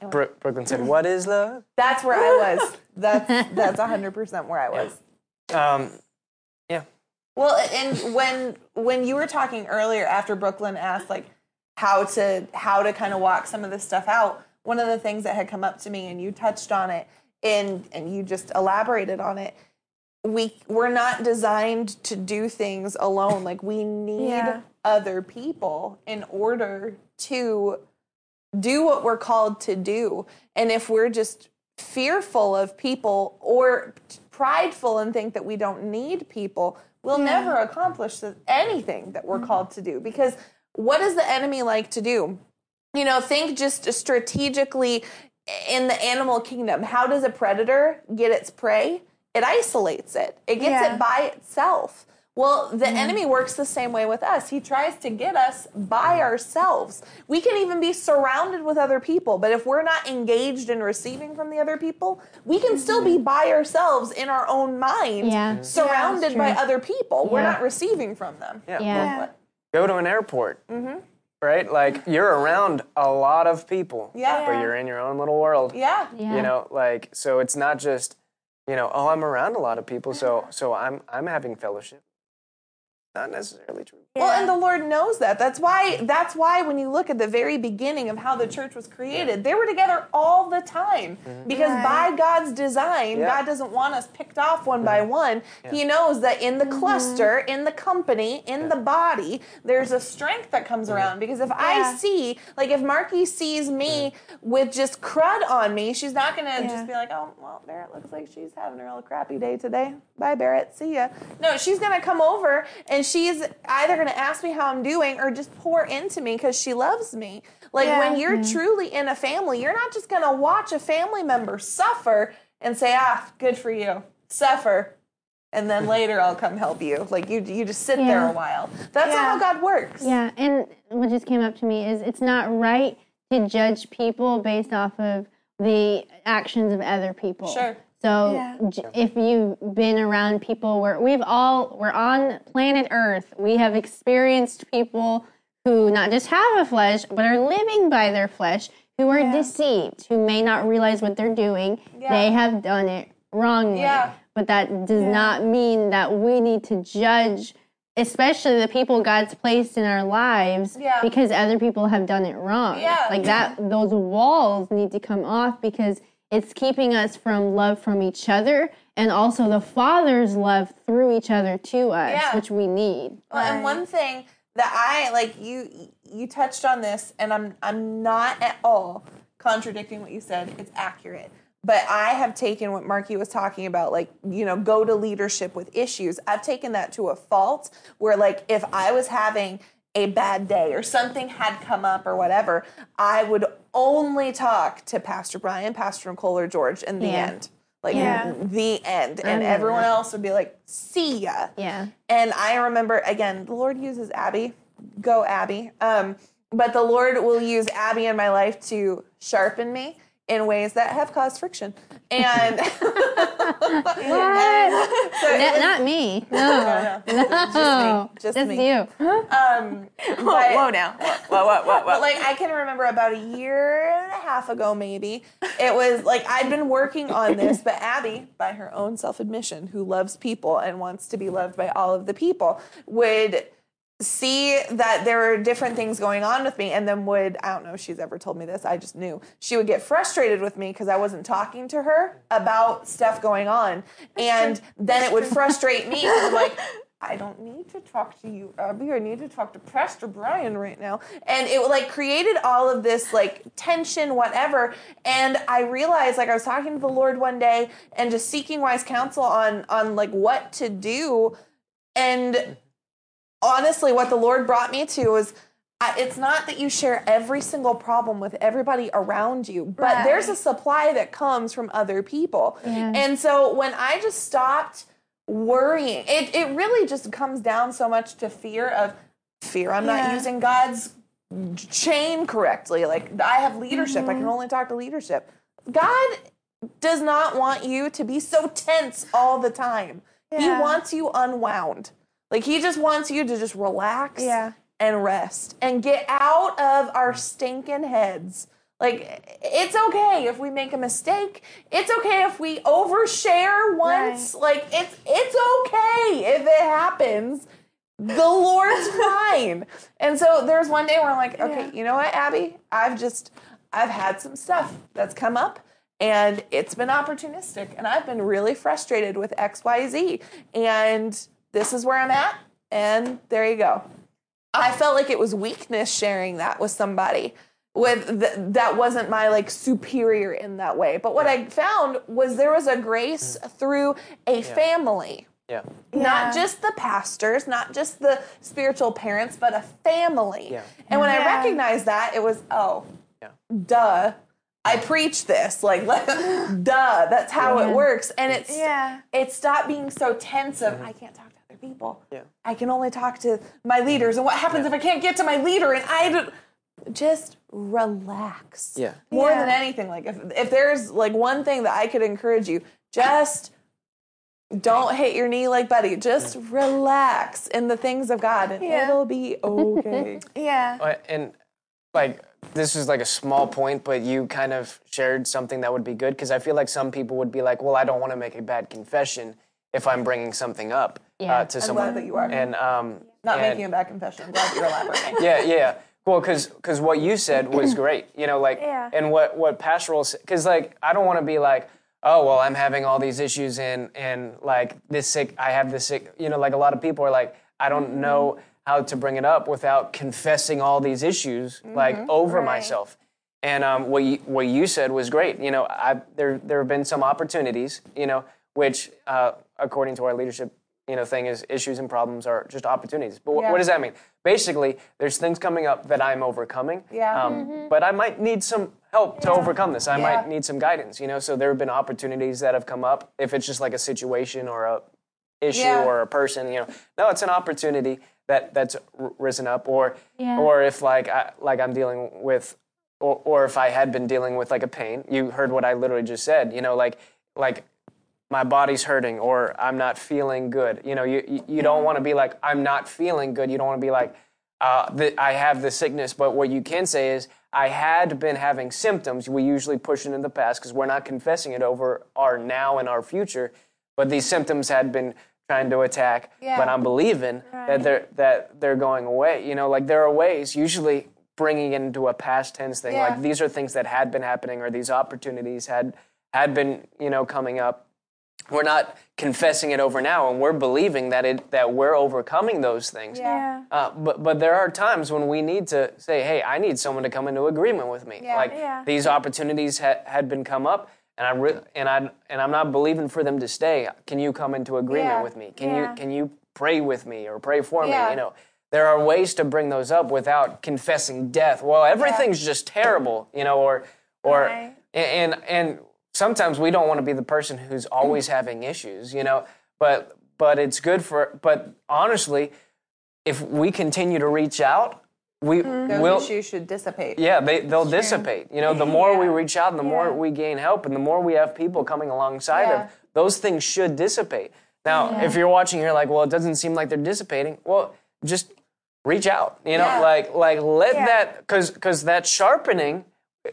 But, Brooklyn said, what is love? That's where I was. That's 100% where I was. Well, and when you were talking earlier, after Brooklyn asked like how to kind of walk some of this stuff out, one of the things that had come up to me, and you touched on it, and you just elaborated on it, we're not designed to do things alone. Like, we need other people in order to do what we're called to do. And if we're just fearful of people or prideful and think that we don't need people, we'll never accomplish anything that we're called to do. Because what does the enemy like to do? Think just strategically in the animal kingdom. How does a predator get its prey? It isolates it. It gets it by itself. Well, the enemy works the same way with us. He tries to get us by ourselves. We can even be surrounded with other people, but if we're not engaged in receiving from the other people, we can still be by ourselves in our own mind, surrounded by other people. Yeah. We're not receiving from them. Yeah. Well, go to an airport, right? Like, you're around a lot of people, but you're in your own little world. Yeah. So it's not just, I'm around a lot of people, so I'm having fellowship. not necessarily true. Yeah. Well, and the Lord knows that. That's why when you look at the very beginning of how the church was created, they were together all the time. Mm-hmm. Because by God's design, God doesn't want us picked off one by one. Yeah. He knows that in the cluster, in the company, in the body, there's a strength that comes around. Because if I see, like if Markie sees me with just crud on me, she's not going to just be like, oh, well, Barrett looks like she's having a real crappy day today. Bye, Barrett. See ya. No, she's going to come over and she's either going to ask me how I'm doing or just pour into me because she loves me. Like when you're truly in a family, you're not just going to watch a family member suffer and say, ah, good for you. Suffer. And then later I'll come help you. Like you just sit there a while. That's not how God works. Yeah. And what just came up to me is it's not right to judge people based off of the actions of other people. Sure. So if you've been around people where we're on planet Earth, we have experienced people who not just have a flesh, but are living by their flesh, who are deceived, who may not realize what they're doing. Yeah. They have done it wrongly. Yeah. But that does not mean that we need to judge, especially the people God's placed in our lives, because other people have done it wrong. Yeah. Like those walls need to come off because it's keeping us from love from each other and also the Father's love through each other to us, which we need. Well, and one thing that I, like you touched on this, and I'm not at all contradicting what you said. It's accurate. But I have taken what Markie was talking about, like, you know, go to leadership with issues. I've taken that to a fault where, like, if I was having a bad day or something had come up or whatever, I would only talk to Pastor Brian, Pastor Nicole, or George in the end. Like, the end. And everyone else would be like, see ya. Yeah. And I remember, again, the Lord uses Abby. Go, Abby. But the Lord will use Abby in my life to sharpen me in ways that have caused friction. And not me. No. No. Just me. Just you. Whoa now. Whoa. But like I can remember about a year and a half ago maybe, it was like I'd been working on this, but Abby, by her own self-admission, who loves people and wants to be loved by all of the people, would see that there were different things going on with me and then would, I don't know if she's ever told me this, I just knew, she would get frustrated with me because I wasn't talking to her about stuff going on. And then it would frustrate me. I'm like, I don't need to talk to you, Abby. I need to talk to Pastor Brian right now. And it like created all of this like tension, whatever. And I realized like I was talking to the Lord one day and just seeking wise counsel on like what to do. And honestly, what the Lord brought me to was, it's not that you share every single problem with everybody around you, but there's a supply that comes from other people. Yeah. And so when I just stopped worrying, it really just comes down so much to fear. I'm not using God's chain correctly. Like I have leadership. I can only talk to leadership. God does not want you to be so tense all the time. Yeah. He wants you unwound. Like, he just wants you to just relax and rest and get out of our stinking heads. Like, it's okay if we make a mistake. It's okay if we overshare once. Right. Like, it's okay if it happens. The Lord's fine. And so there's one day where I'm like, okay, you know what, Abby? I've had some stuff that's come up. And it's been opportunistic. And I've been really frustrated with X, Y, Z. And this is where I'm at, and there you go. I felt like it was weakness sharing that with somebody that wasn't my, like, superior in that way. But what I found was there was a grace through a family. Yeah. Not just the pastors, not just the spiritual parents, but a family. Yeah. And when I recognized that, it was, duh. I preach this, like, duh, that's how it works. And it's it stopped being so tense of, I can't talk to other people. Yeah. I can only talk to my leaders. And what happens if I can't get to my leader? And I don't, just relax. Yeah. More than anything, like, if there's, like, one thing that I could encourage you, just don't hit your knee like Buddy. Just relax in the things of God, and it'll be okay. And, like, this is like a small point, but you kind of shared something that would be good because I feel like some people would be like, well, I don't want to make a bad confession if I'm bringing something up. yeah. To someone. I'm glad that you are. And not making a bad confession. I'm glad that you're elaborating. Yeah. Well, because what you said was great. You know, like, yeah. And what pastoral, because, like, I don't want to be like, oh, well, I'm having all these issues and like, I have this sick, you know, like, a lot of people are like, I don't mm-hmm. know how to bring it up without confessing all these issues, mm-hmm. like, over right. myself. And what you said was great. You know, there have been some opportunities, you know, which, according to our leadership, you know, thing is issues and problems are just opportunities. But what does that mean? Basically, there's things coming up that I'm overcoming, mm-hmm. but I might need some help to overcome this. I might need some guidance, you know? So there have been opportunities that have come up. If it's just like a situation or a issue or a person, you know, no, it's an opportunity that's risen up. Or if I'm dealing with, or if I had been dealing with like a pain, you heard what I literally just said, you know, like my body's hurting or I'm not feeling good. You know, you don't want to be like, I'm not feeling good. You don't want to be like, I have the sickness. But what you can say is, I had been having symptoms. We usually push it in the past because we're not confessing it over our now and our future. But these symptoms had been trying to attack. Yeah. But I'm believing that they're going away. You know, like there are ways, usually bringing it into a past tense thing. Yeah. Like these are things that had been happening or these opportunities had been, you know, coming up. We're not confessing it over now, and we're believing that we're overcoming those things. Yeah. But there are times when we need to say, hey, I need someone to come into agreement with me. Yeah. Like these opportunities had been come up, and I'm not believing for them to stay. Can you come into agreement with me? Can you pray with me or pray for me? You know, there are ways to bring those up without confessing death. Well, everything's just terrible, you know, or right. and sometimes we don't want to be the person who's always having issues, you know, but it's good for, but honestly, if we continue to reach out, those issues should dissipate. Yeah, they'll dissipate. You know, the more we reach out and the more we gain help and the more we have people coming alongside of, those things should dissipate. Now, if you're watching, you're like, well, it doesn't seem like they're dissipating. Well, just reach out, you know, like let that, because that sharpening,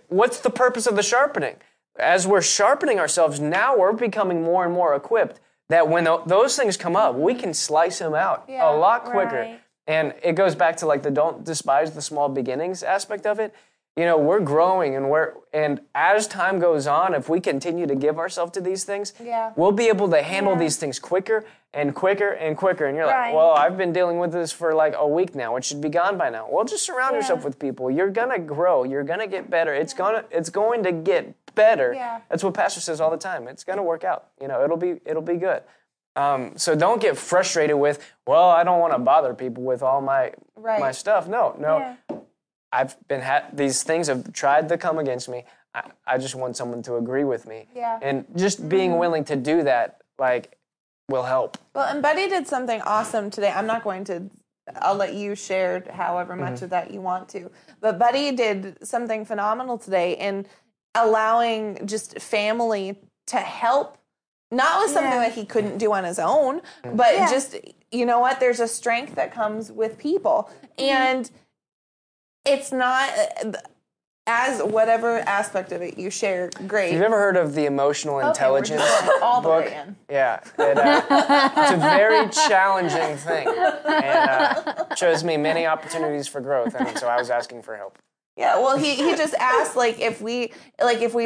what's the purpose of the sharpening? As we're sharpening ourselves, now we're becoming more and more equipped that when those things come up, we can slice them out a lot quicker. Right. And it goes back to like the don't despise the small beginnings aspect of it. You know, we're growing and as time goes on, if we continue to give ourselves to these things, we'll be able to handle these things quicker and quicker and quicker. And you're like, well, I've been dealing with this for like a week now. It should be gone by now. Well, just surround yourself with people. You're going to grow. You're going to get better. It's going to get better. Yeah. That's what Pastor says all the time. It's going to work out. You know, it'll be good. So don't get frustrated with, well, I don't want to bother people with all my my stuff. No. Yeah. I've been these things have tried to come against me. I just want someone to agree with me. Yeah. And just being willing to do that, like, will help. Well, and Buddy did something awesome today. I'll let you share however much of that you want to. But Buddy did something phenomenal today in allowing just family to help, not with something that he couldn't do on his own, but just, you know what, there's a strength that comes with people. And it's not, as whatever aspect of it you share, great. If you've ever heard of the Emotional Intelligence book? Yeah. It's a very challenging thing. And shows me many opportunities for growth. And so I was asking for help. Yeah, well, he just asked, like, if we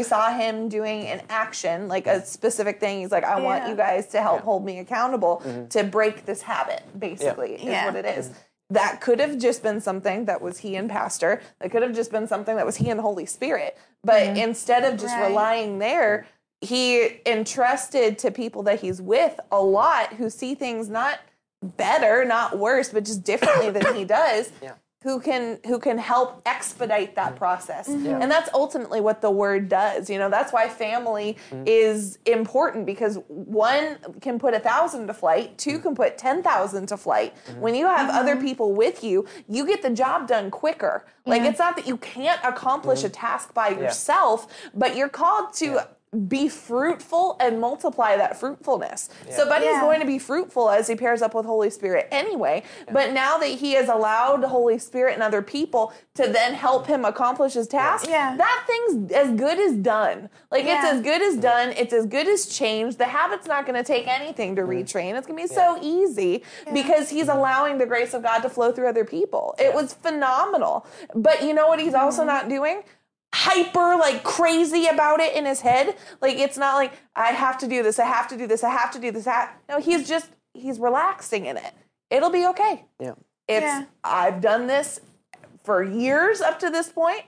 saw him doing an action, like a specific thing, he's like, I want you guys to help hold me accountable to break this habit, basically, is what it is. That could have just been something that was he and Pastor. That could have just been something that was he and Holy Spirit. But instead of just relying there, he entrusted to people that he's with a lot who see things not better, not worse, but just differently than he does. Yeah. Who can help expedite that process. Yeah. And that's ultimately what the word does. You know, that's why family is important, because one can put 1,000 to flight, two can put 10,000 to flight. When you have other people with you, you get the job done quicker. Like, it's not that you can't accomplish a task by yourself, but you're called to be fruitful and multiply that fruitfulness. Yeah. So Buddy's going to be fruitful as he pairs up with Holy Spirit anyway. Yeah. But now that he has allowed the Holy Spirit and other people to then help him accomplish his task, that thing's as good as done. Like, it's as good as done. It's as good as changed. The habit's not going to take anything to retrain. It's going to be so easy because he's allowing the grace of God to flow through other people. It was phenomenal. But you know what he's also not doing? Hyper, like, crazy about it in his head. Like, it's not like, I have to do this, I have to do this, I have to do this. No, he's relaxing in it. It'll be okay. Yeah. It's, I've done this for years up to this point.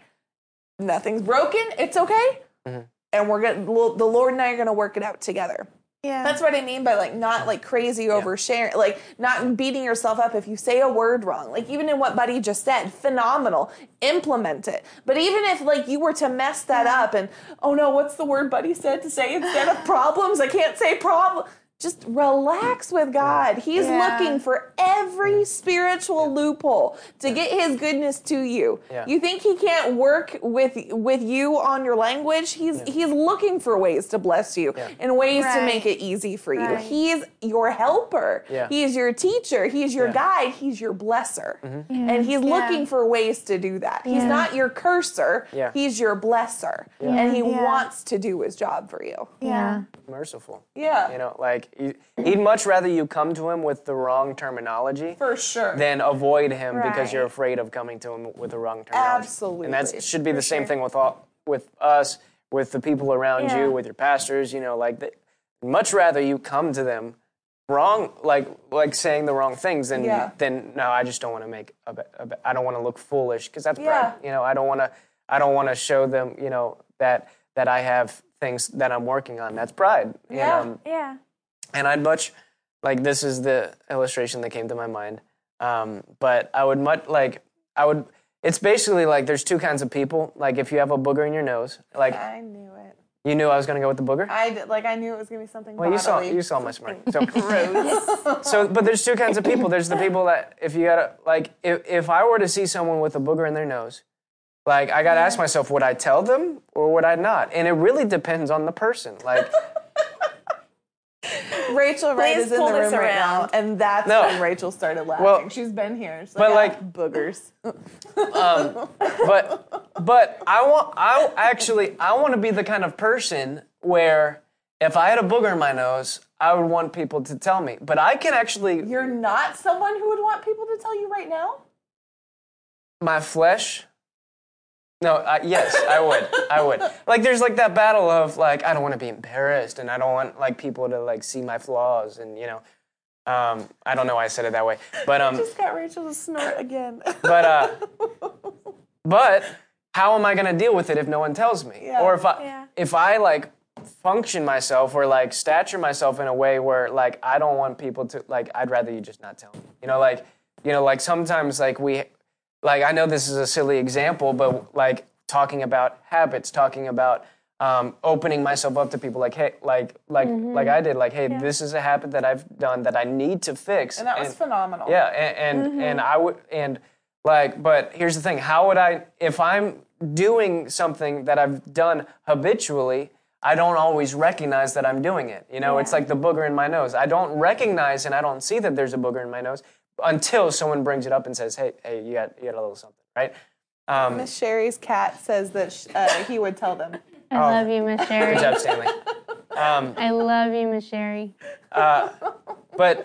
Nothing's broken. It's okay. Mm-hmm. And we're going to, the Lord and I are going to work it out together. Yeah. That's what I mean by, like, not, like, crazy oversharing, like, not beating yourself up if you say a word wrong. Like, even in what Buddy just said, phenomenal. Implement it. But even if, like, you were to mess that up and, oh, no, what's the word Buddy said to say instead of problems? I can't say problem. Just relax with God. He's looking for every spiritual loophole to get his goodness to you. Yeah. You think he can't work with you on your language? He's looking for ways to bless you and ways to make it easy for you. He's your helper. Yeah. He's your teacher. He's your guide. He's your blesser. Mm-hmm. Mm-hmm. And he's looking for ways to do that. He's not your cursor. Yeah. He's your blesser. Yeah. And he wants to do his job for you. Yeah. Merciful. Yeah. You know, like, he'd much rather you come to him with the wrong terminology for sure than avoid him because you're afraid of coming to him with the wrong terminology. Absolutely. And that should be the same thing with us, with the people around you, with your pastors, you know, like, much rather you come to them wrong, like saying the wrong things than no, I just don't want to I don't want to look foolish, because that's pride. You know, I don't want to show them, you know, that I have things that I'm working on. That's pride. Yeah. And, and I'd much, like, this is the illustration that came to my mind, but I would, it's basically like there's two kinds of people. Like, if you have a booger in your nose, like. I knew it. You knew I was going to go with the booger? I knew it was going to be something bodily. Well, you saw my smirk. So, gross. So, but there's two kinds of people. There's the people that, if you gotta, like, if I were to see someone with a booger in their nose, like, I gotta ask myself, would I tell them or would I not? And it really depends on the person. Like, Rachel Wright is in the room right now, and that's when Rachel started laughing. Well, she's been here. She's like, boogers. But I want to be the kind of person where if I had a booger in my nose, I would want people to tell me. But I can actually. You're not someone who would want people to tell you right now? My flesh. No, yes, I would. Like, there's, like, that battle of, like, I don't want to be embarrassed, and I don't want, like, people to, like, see my flaws, and, you know, I don't know why I said it that way, but, I just got Rachel to snort again. But how am I going to deal with it if no one tells me? Yeah. Or if I, like, function myself or, like, stature myself in a way where, like, I don't want people to, like, I'd rather you just not tell me. You know, like, sometimes, like, Like, I know this is a silly example, but, like, talking about habits, talking about opening myself up to people, like, hey, like I did, like, hey, this is a habit that I've done that I need to fix. And that was phenomenal. Yeah, and I would, and, like, but here's the thing, how would I, if I'm doing something that I've done habitually, I don't always recognize that I'm doing it. You know, it's like the booger in my nose. I don't recognize and I don't see that there's a booger in my nose until someone brings it up and says, hey, you got a little something, right? Miss Sherry's cat says that he would tell them. I love you, Miss Sherry. Good job, Stanley. I love you, Miss Sherry. But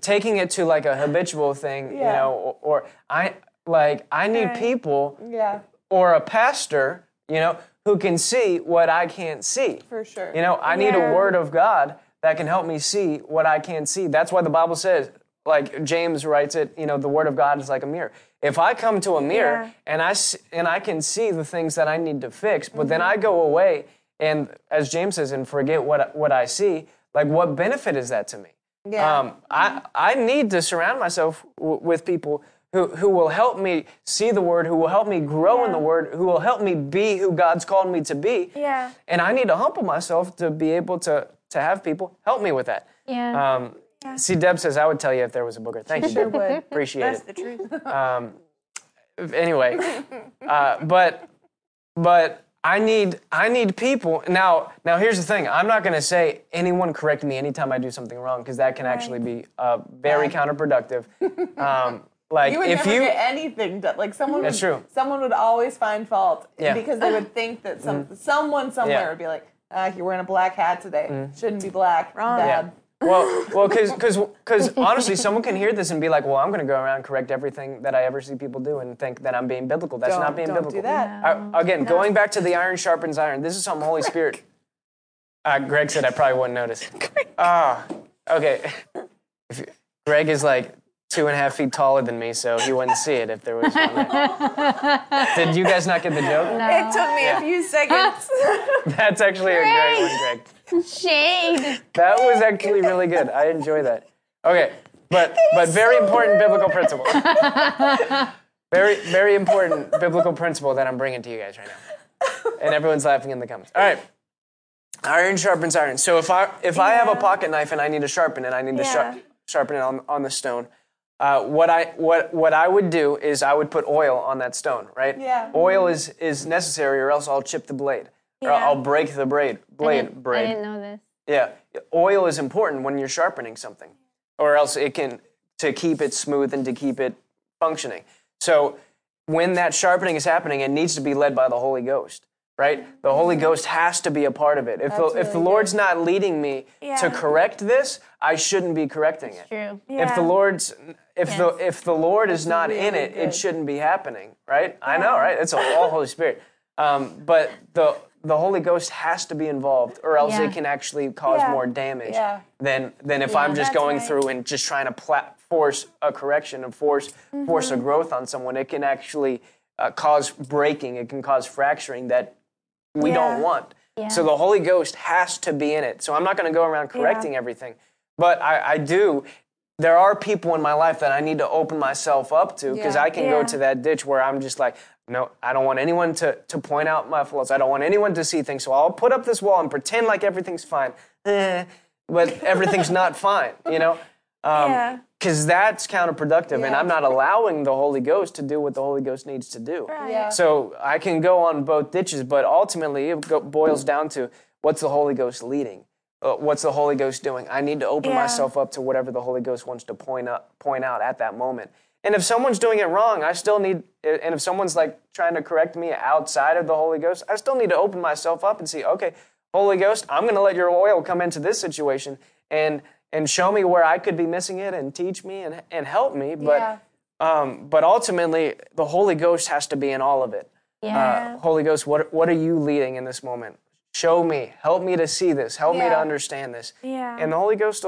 taking it to, like, a habitual thing, you know, or I need people or a pastor, you know, who can see what I can't see. For sure. You know, I need a word of God that can help me see what I can't see. That's why the Bible says, like James writes it, you know, the word of God is like a mirror. If I come to a mirror and I can see the things that I need to fix, but then I go away and, as James says, and forget what I see, like, what benefit is that to me? Yeah. I need to surround myself with people who will help me see the word, who will help me grow in the word, who will help me be who God's called me to be. Yeah. And I need to humble myself to be able to have people help me with that. Yeah. Yeah. See, Deb says, I would tell you if there was a booger. Thank you, Deb. Would. Appreciate it. That's the truth. Anyway, but I need people. Now here's the thing. I'm not going to say anyone correct me anytime I do something wrong because that can actually be very counterproductive. Like you would if never you, get anything done. Like someone that's would, true. Someone would always find fault because they would think that someone somewhere would be like, you're wearing a black hat today. Shouldn't be black. Wrong. Bad. Yeah. Well, because honestly, someone can hear this and be like, well, I'm going to go around and correct everything that I ever see people do and think that I'm being biblical. That's not being biblical. Don't do that. Going back to the iron sharpens iron, this is something Holy Spirit. Greg said I probably wouldn't notice. Okay. Greg is like 2.5 feet taller than me, so he wouldn't see it if there was one there. Did you guys not get the joke? No. It took me a few seconds. That's actually a great one, Greg. Shade. That was actually really good. I enjoy that. Okay, but very important biblical principle. Very, very important biblical principle that I'm bringing to you guys right now. And everyone's laughing in the comments. All right. Iron sharpens iron. So if I have a pocket knife and I need to sharpen it, sharpen it on the stone. What I would do is I would put oil on that stone, right? Yeah. Oil is necessary, or else I'll chip the blade, or I'll break the blade. I didn't know this. Yeah, oil is important when you're sharpening something, or else it can to keep it smooth and to keep it functioning. So when that sharpening is happening, it needs to be led by the Holy Ghost, right? The Holy Ghost has to be a part of it. If the Lord's not leading me to correct this, I shouldn't be correcting it. True. Yeah. If the Lord is not in it, it shouldn't be happening, right? Yeah. I know, right? It's all Holy Spirit. But the Holy Ghost has to be involved, or else it can actually cause more damage than if I'm just going through and just trying to force a correction and force a growth on someone. It can actually cause breaking. It can cause fracturing that we don't want. Yeah. So the Holy Ghost has to be in it. So I'm not going to go around correcting everything, but I do. There are people in my life that I need to open myself up to because I can go to that ditch where I'm just like, no, I don't want anyone to point out my flaws. I don't want anyone to see things. So I'll put up this wall and pretend like everything's fine, but everything's not fine, you know? Because that's counterproductive, and I'm not allowing the Holy Ghost to do what the Holy Ghost needs to do. Right. Yeah. So I can go on both ditches, but ultimately it boils down to what's the Holy Ghost leading? What's the Holy Ghost doing? I need to open myself up to whatever the Holy Ghost wants to point out at that moment. And if someone's doing it wrong, and if someone's like trying to correct me outside of the Holy Ghost, I still need to open myself up and see, okay, Holy Ghost, I'm going to let your oil come into this situation and show me where I could be missing it and teach me and help me. But ultimately, the Holy Ghost has to be in all of it. Yeah. Holy Ghost, what are you leading in this moment? Show me. Help me to see this. Help me to understand this. Yeah. And the Holy Ghost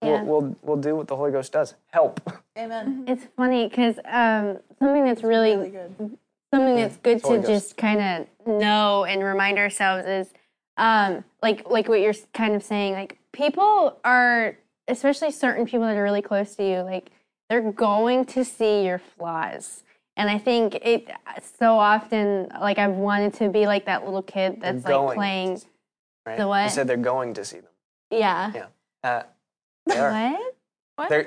will do what the Holy Ghost does. Help. Amen. It's funny because something that's really good. Something that's good to just kind of know and remind ourselves is like what you're kind of saying, like, people are, especially certain people that are really close to you, like, they're going to see your flaws. And I think it so often, like, I've wanted to be like that little kid that's, like, playing. Right? The what? You said they're going to see them. Yeah. Yeah. They are. What?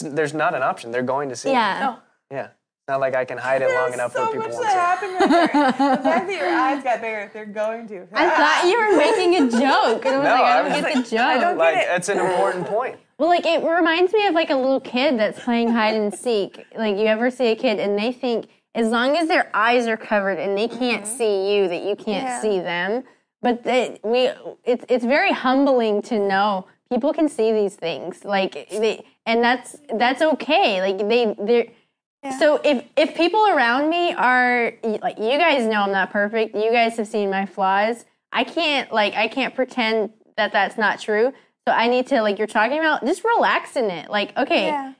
There's not an option. They're going to see them. No. Yeah. Not like I can hide it long enough where people won't see it. There's so much that happened right there. The fact that your eyes got bigger, they're going to. I thought you were making a joke. And I was like, I don't get the joke. I don't get it. That's an important point. Well, like, it reminds me of, like, a little kid that's playing hide and seek. Like, you ever see a kid and they think, as long as their eyes are covered and they can't see you, that you can't see them. But it's very humbling to know people can see these things. Like, that's okay. Like, they're... Yeah. So if people around me are, like, you guys know I'm not perfect. You guys have seen my flaws. I can't pretend that that's not true. So I need to, like you're talking about, just relax in it. Like, okay,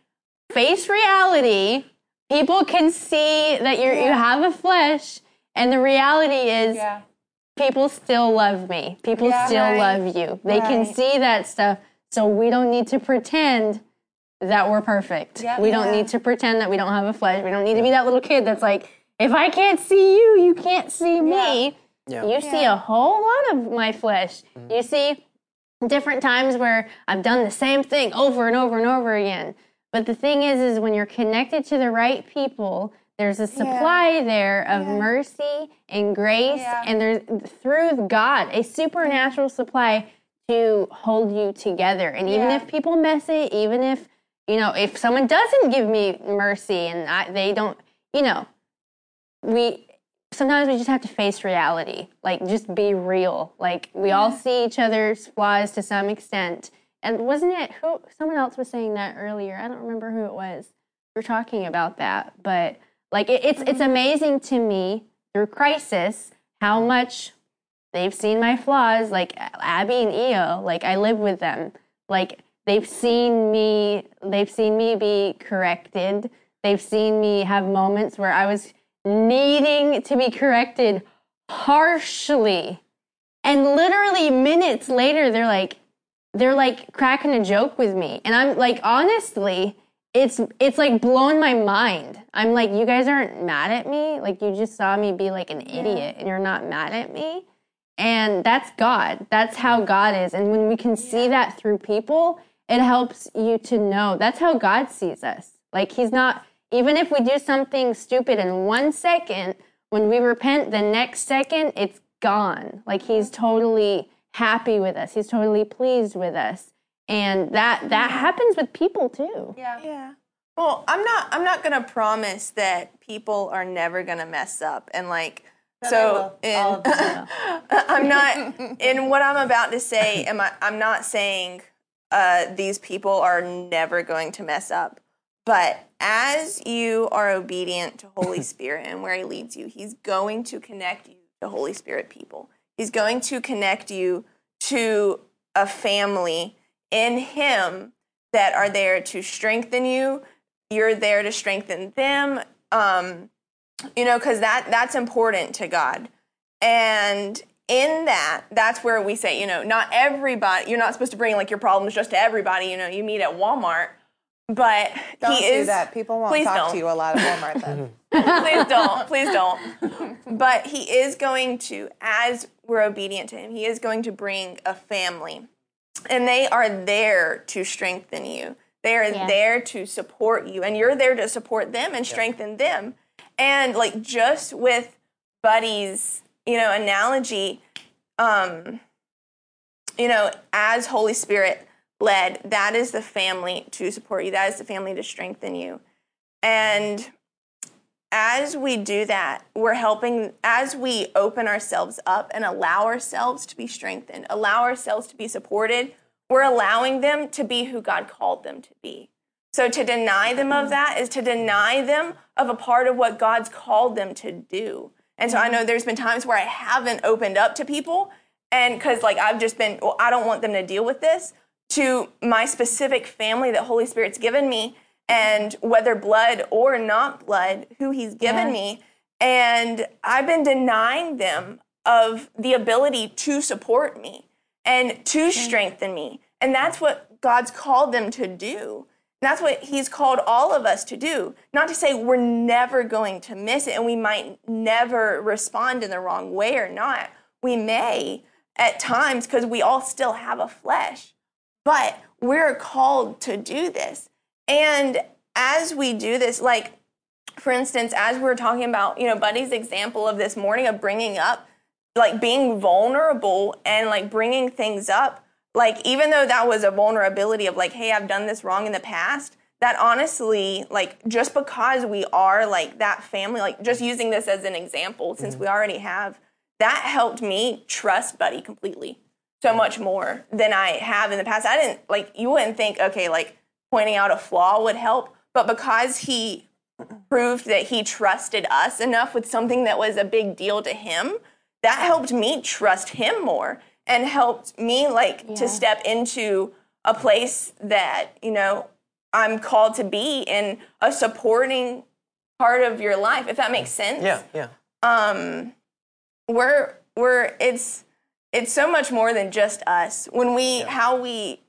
face reality. People can see that you have a flesh. And the reality is people still love me. People still love you. They can see that stuff. So we don't need to pretend that we're perfect. Yep, we don't need to pretend that we don't have a flesh. We don't need to be that little kid that's like, if I can't see you, you can't see me. Yeah. You see a whole lot of my flesh. Mm-hmm. You see different times where I've done the same thing over and over and over again. But the thing is when you're connected to the right people, There's a supply there of mercy and grace, and there's, through God, a supernatural supply to hold you together. And even if people mess it, even if, you know, if someone doesn't give me mercy and they don't, you know, sometimes we just have to face reality. Like, just be real. Like, we all see each other's flaws to some extent. And wasn't it someone else was saying that earlier? I don't remember who it was. We're talking about that, but like it's amazing to me through crisis how much they've seen my flaws. Like Abby and Eo, like I live with them. Like they've seen me be corrected. They've seen me have moments where I was needing to be corrected harshly, and literally minutes later, they're like cracking a joke with me, and I'm like, honestly. It's like blown my mind. I'm like, you guys aren't mad at me. Like, you just saw me be like an idiot and you're not mad at me. And that's God. That's how God is. And when we can see that through people, it helps you to know. That's how God sees us. Like, he's not, even if we do something stupid in 1 second, when we repent the next second, it's gone. Like, he's totally happy with us. He's totally pleased with us. And that happens with people too. Yeah. Yeah. Well, I'm not gonna promise that people are never gonna mess up, and like but so. I'm not in what I'm about to say. I'm not saying these people are never going to mess up, but as you are obedient to Holy Spirit and where He leads you, He's going to connect you to Holy Spirit people. He's going to connect you to a family in Him that are there to strengthen you. You're there to strengthen them, you know, because that's important to God. And in that's where we say, you know, not everybody, you're not supposed to bring like your problems just to everybody, you know, you meet at Walmart, but don't He is. Don't do that. People won't talk to you a lot at Walmart then. Please don't. But He is going to, as we're obedient to Him, He is going to bring a family. And they are there to strengthen you. They are there to support you. And you're there to support them and strengthen them. And, like, just with Buddy's, you know, analogy, you know, as Holy Spirit led, that is the family to support you. That is the family to strengthen you. And as we do that, we're helping, as we open ourselves up and allow ourselves to be strengthened, allow ourselves to be supported, we're allowing them to be who God called them to be. So to deny them of that is to deny them of a part of what God's called them to do. And so I know there's been times where I haven't opened up to people, and because like I've just been, well, I don't want them to deal with this, to my specific family that Holy Spirit's given me, and whether blood or not blood, who He's given me. And I've been denying them of the ability to support me and to strengthen me. And that's what God's called them to do. And that's what He's called all of us to do. Not to say we're never going to miss it and we might never respond in the wrong way or not. We may at times, because we all still have a flesh. But we're called to do this. And as we do this, like, for instance, as we were talking about, you know, Buddy's example of this morning of bringing up, like, being vulnerable and, like, bringing things up, like, even though that was a vulnerability of, like, hey, I've done this wrong in the past, that honestly, like, just because we are, like, that family, like, just using this as an example, since we already have, that helped me trust Buddy completely so much more than I have in the past. I didn't, like, you wouldn't think, okay, like, pointing out a flaw would help, but because he proved that he trusted us enough with something that was a big deal to him, that helped me trust him more and helped me, like, to step into a place that, you know, I'm called to be in, a supporting part of your life, if that makes sense. Yeah. It's so much more than just us. When we, how we,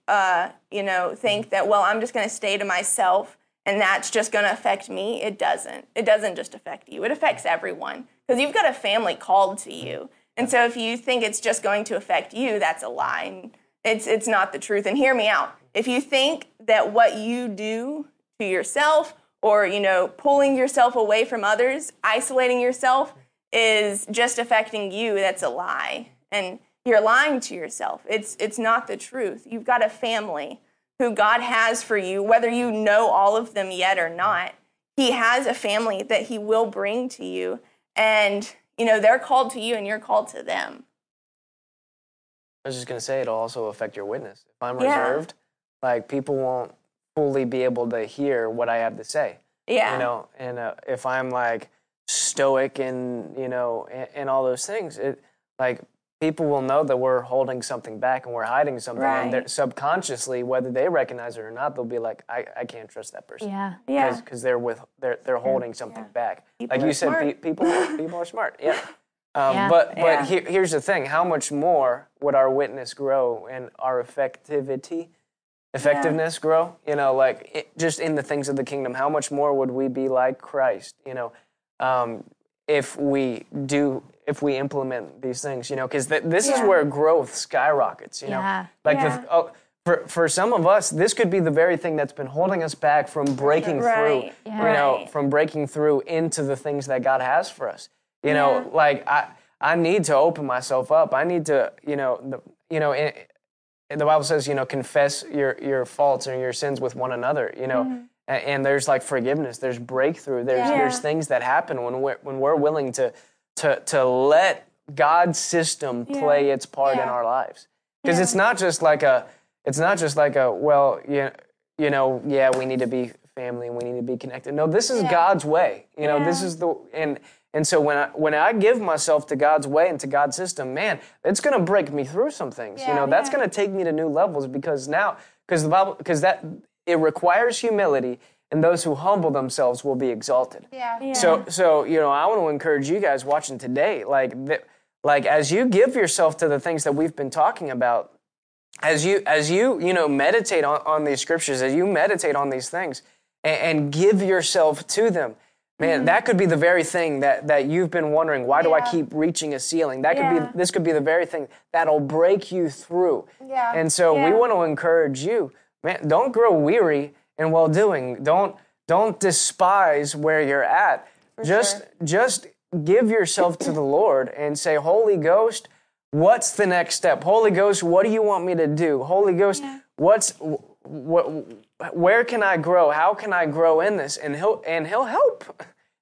you know, think that, well, I'm just going to stay to myself and that's just going to affect me. It doesn't. It doesn't just affect you. It affects everyone, because you've got a family called to you. And so if you think it's just going to affect you, that's a lie. It's not the truth. And hear me out. If you think that what you do to yourself or, you know, pulling yourself away from others, isolating yourself is just affecting you. That's a lie. And you're lying to yourself. It's not the truth. You've got a family who God has for you, whether you know all of them yet or not. He has a family that he will bring to you. And, you know, they're called to you and you're called to them. I was just going to say, it'll also affect your witness. If I'm reserved, like, people won't fully be able to hear what I have to say. Yeah. You know, and if I'm, like, stoic and, you know, and all those things, it, like, people will know that we're holding something back and we're hiding something. Right. And subconsciously, whether they recognize it or not, they'll be like, I can't trust that person. Yeah, yeah. Because they're holding something back. People, like you said, people are smart. Yeah. But here's the thing: how much more would our witness grow and our effectiveness grow? You know, like just in the things of the kingdom, how much more would we be like Christ? You know, if we implement these things, you know, because this is where growth skyrockets, you know. Yeah. Like for some of us, this could be the very thing that's been holding us back from breaking through, you know, from breaking through into the things that God has for us. You know, like I need to open myself up. I need to, you know, the Bible says, you know, confess your faults and your sins with one another, you know. Mm-hmm. And there's like forgiveness, there's breakthrough, there's things that happen when we're willing to let God's system play its part in our lives. Because it's not just like a well, you know, we need to be family and we need to be connected. No, this is God's way. You know, this is the and so when I give myself to God's way and to God's system, man, it's going to break me through some things. Yeah, you know, that's going to take me to new levels because the Bible, it requires humility. And those who humble themselves will be exalted. Yeah. Yeah. So you know, I want to encourage you guys watching today, like as you give yourself to the things that we've been talking about, as you know, meditate on these scriptures, as you meditate on these things, and give yourself to them, man, mm-hmm. that could be the very thing that you've been wondering, why do I keep reaching a ceiling? That could be the very thing that'll break you through. Yeah. And so we want to encourage you, man, don't grow weary. And well doing, don't despise where you're at. Just give yourself to the Lord and say, Holy Ghost, what's the next step? Holy Ghost, what do you want me to do? Holy Ghost, where can I grow? How can I grow in this? And he'll help.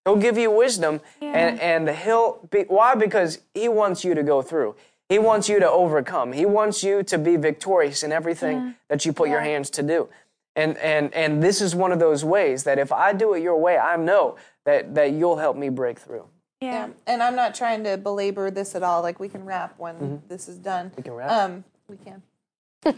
He'll give you wisdom, and he'll be why? Because he wants you to go through. He wants you to overcome. He wants you to be victorious in everything that you put your hands to do. And this is one of those ways that if I do it your way, I know that you'll help me break through. Yeah. And I'm not trying to belabor this at all. Like, we can wrap when this is done. We can wrap. We can. But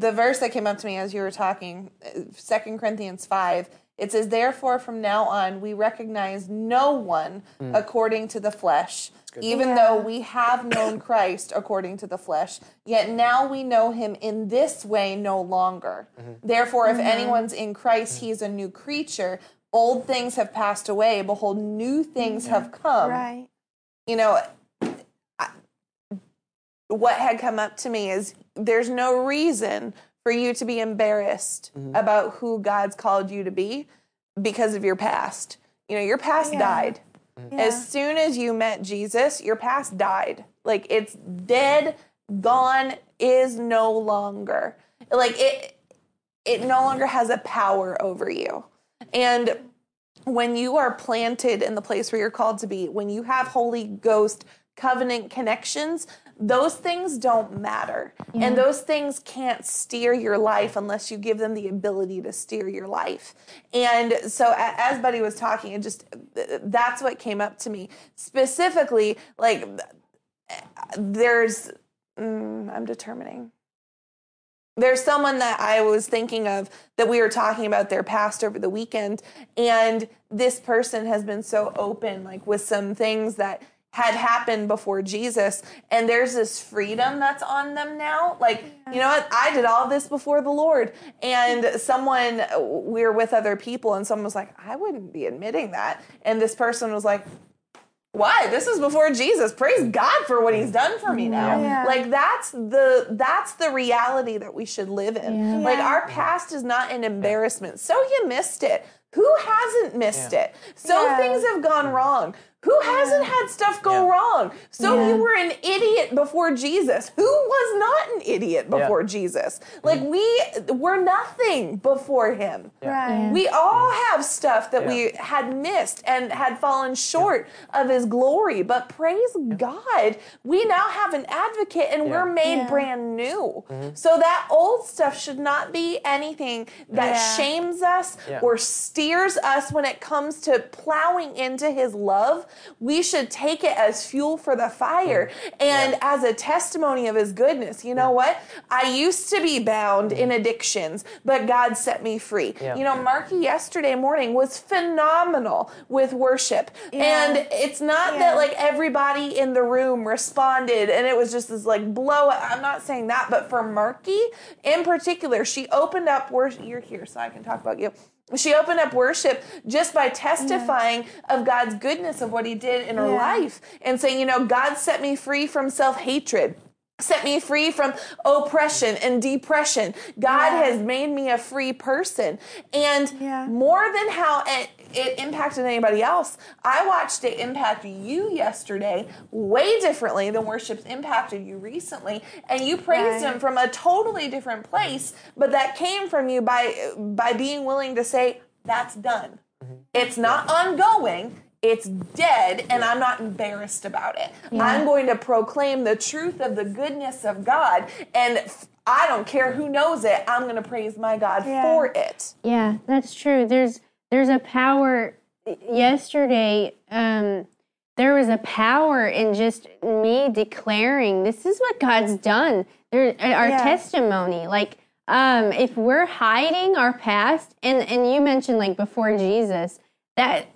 the verse that came up to me as you were talking, 2 Corinthians 5, it says, therefore, from now on, we recognize no one according to the flesh, even though we have known Christ according to the flesh, yet now we know him in this way no longer. Mm-hmm. Therefore, if anyone's in Christ, he is a new creature. Old things have passed away. Behold, new things have come. Right. You know, what had come up to me is there's no reason for you to be embarrassed about who God's called you to be because of your past. You know, your past died. Yeah. As soon as you met Jesus, your past died. Like, it's dead, gone, is no longer. Like, it no longer has a power over you. And when you are planted in the place where you're called to be, when you have Holy Ghost covenant connections, those things don't matter. Yeah. And those things can't steer your life unless you give them the ability to steer your life. And so as Buddy was talking, it just, that's what came up to me. Specifically, like, there's someone that I was thinking of that we were talking about their past over the weekend. And this person has been so open, like, with some things that had happened before Jesus, and there's this freedom that's on them now. Like, you know what? I did all this before the Lord. And someone, we were with other people, and someone was like, I wouldn't be admitting that. And this person was like, Why? This was before Jesus. Praise God for what he's done for me now. Yeah. Like, that's the reality that we should live in. Yeah. Like, our past is not an embarrassment. So you missed it. Who hasn't missed it? So things have gone wrong. Who hasn't had stuff go wrong? So you were an idiot before Jesus. Who was not an idiot before Jesus? Like, we were nothing before him. Yeah. Right. We all have stuff that we had missed and had fallen short of his glory. But praise God, we now have an advocate and we're made brand new. Mm-hmm. So that old stuff should not be anything that shames us or steers us when it comes to plowing into his love. We should take it as fuel for the fire and as a testimony of his goodness. You know what? I used to be bound in addictions, but God set me free. Yeah. You know, Markie yesterday morning was phenomenal with worship. Yeah. And it's not that like everybody in the room responded and it was just this like blow up. I'm not saying that, but for Markie in particular, she opened up worship. You're here, so I can talk about you. She opened up worship just by testifying of God's goodness of what he did in her life and saying, you know, God set me free from self-hatred. Set me free from oppression and depression. God has made me a free person. And more than how it impacted anybody else, I watched it impact you yesterday way differently than worship's impacted you recently. And you praised him from a totally different place, but that came from you by being willing to say, that's done. Mm-hmm. It's not ongoing. It's dead, and I'm not embarrassed about it. Yeah. I'm going to proclaim the truth of the goodness of God, and I don't care who knows it. I'm going to praise my God for it. Yeah, that's true. There's a power. Yesterday, there was a power in just me declaring, this is what God's done. Our testimony, like if we're hiding our past, and you mentioned like before Jesus, that...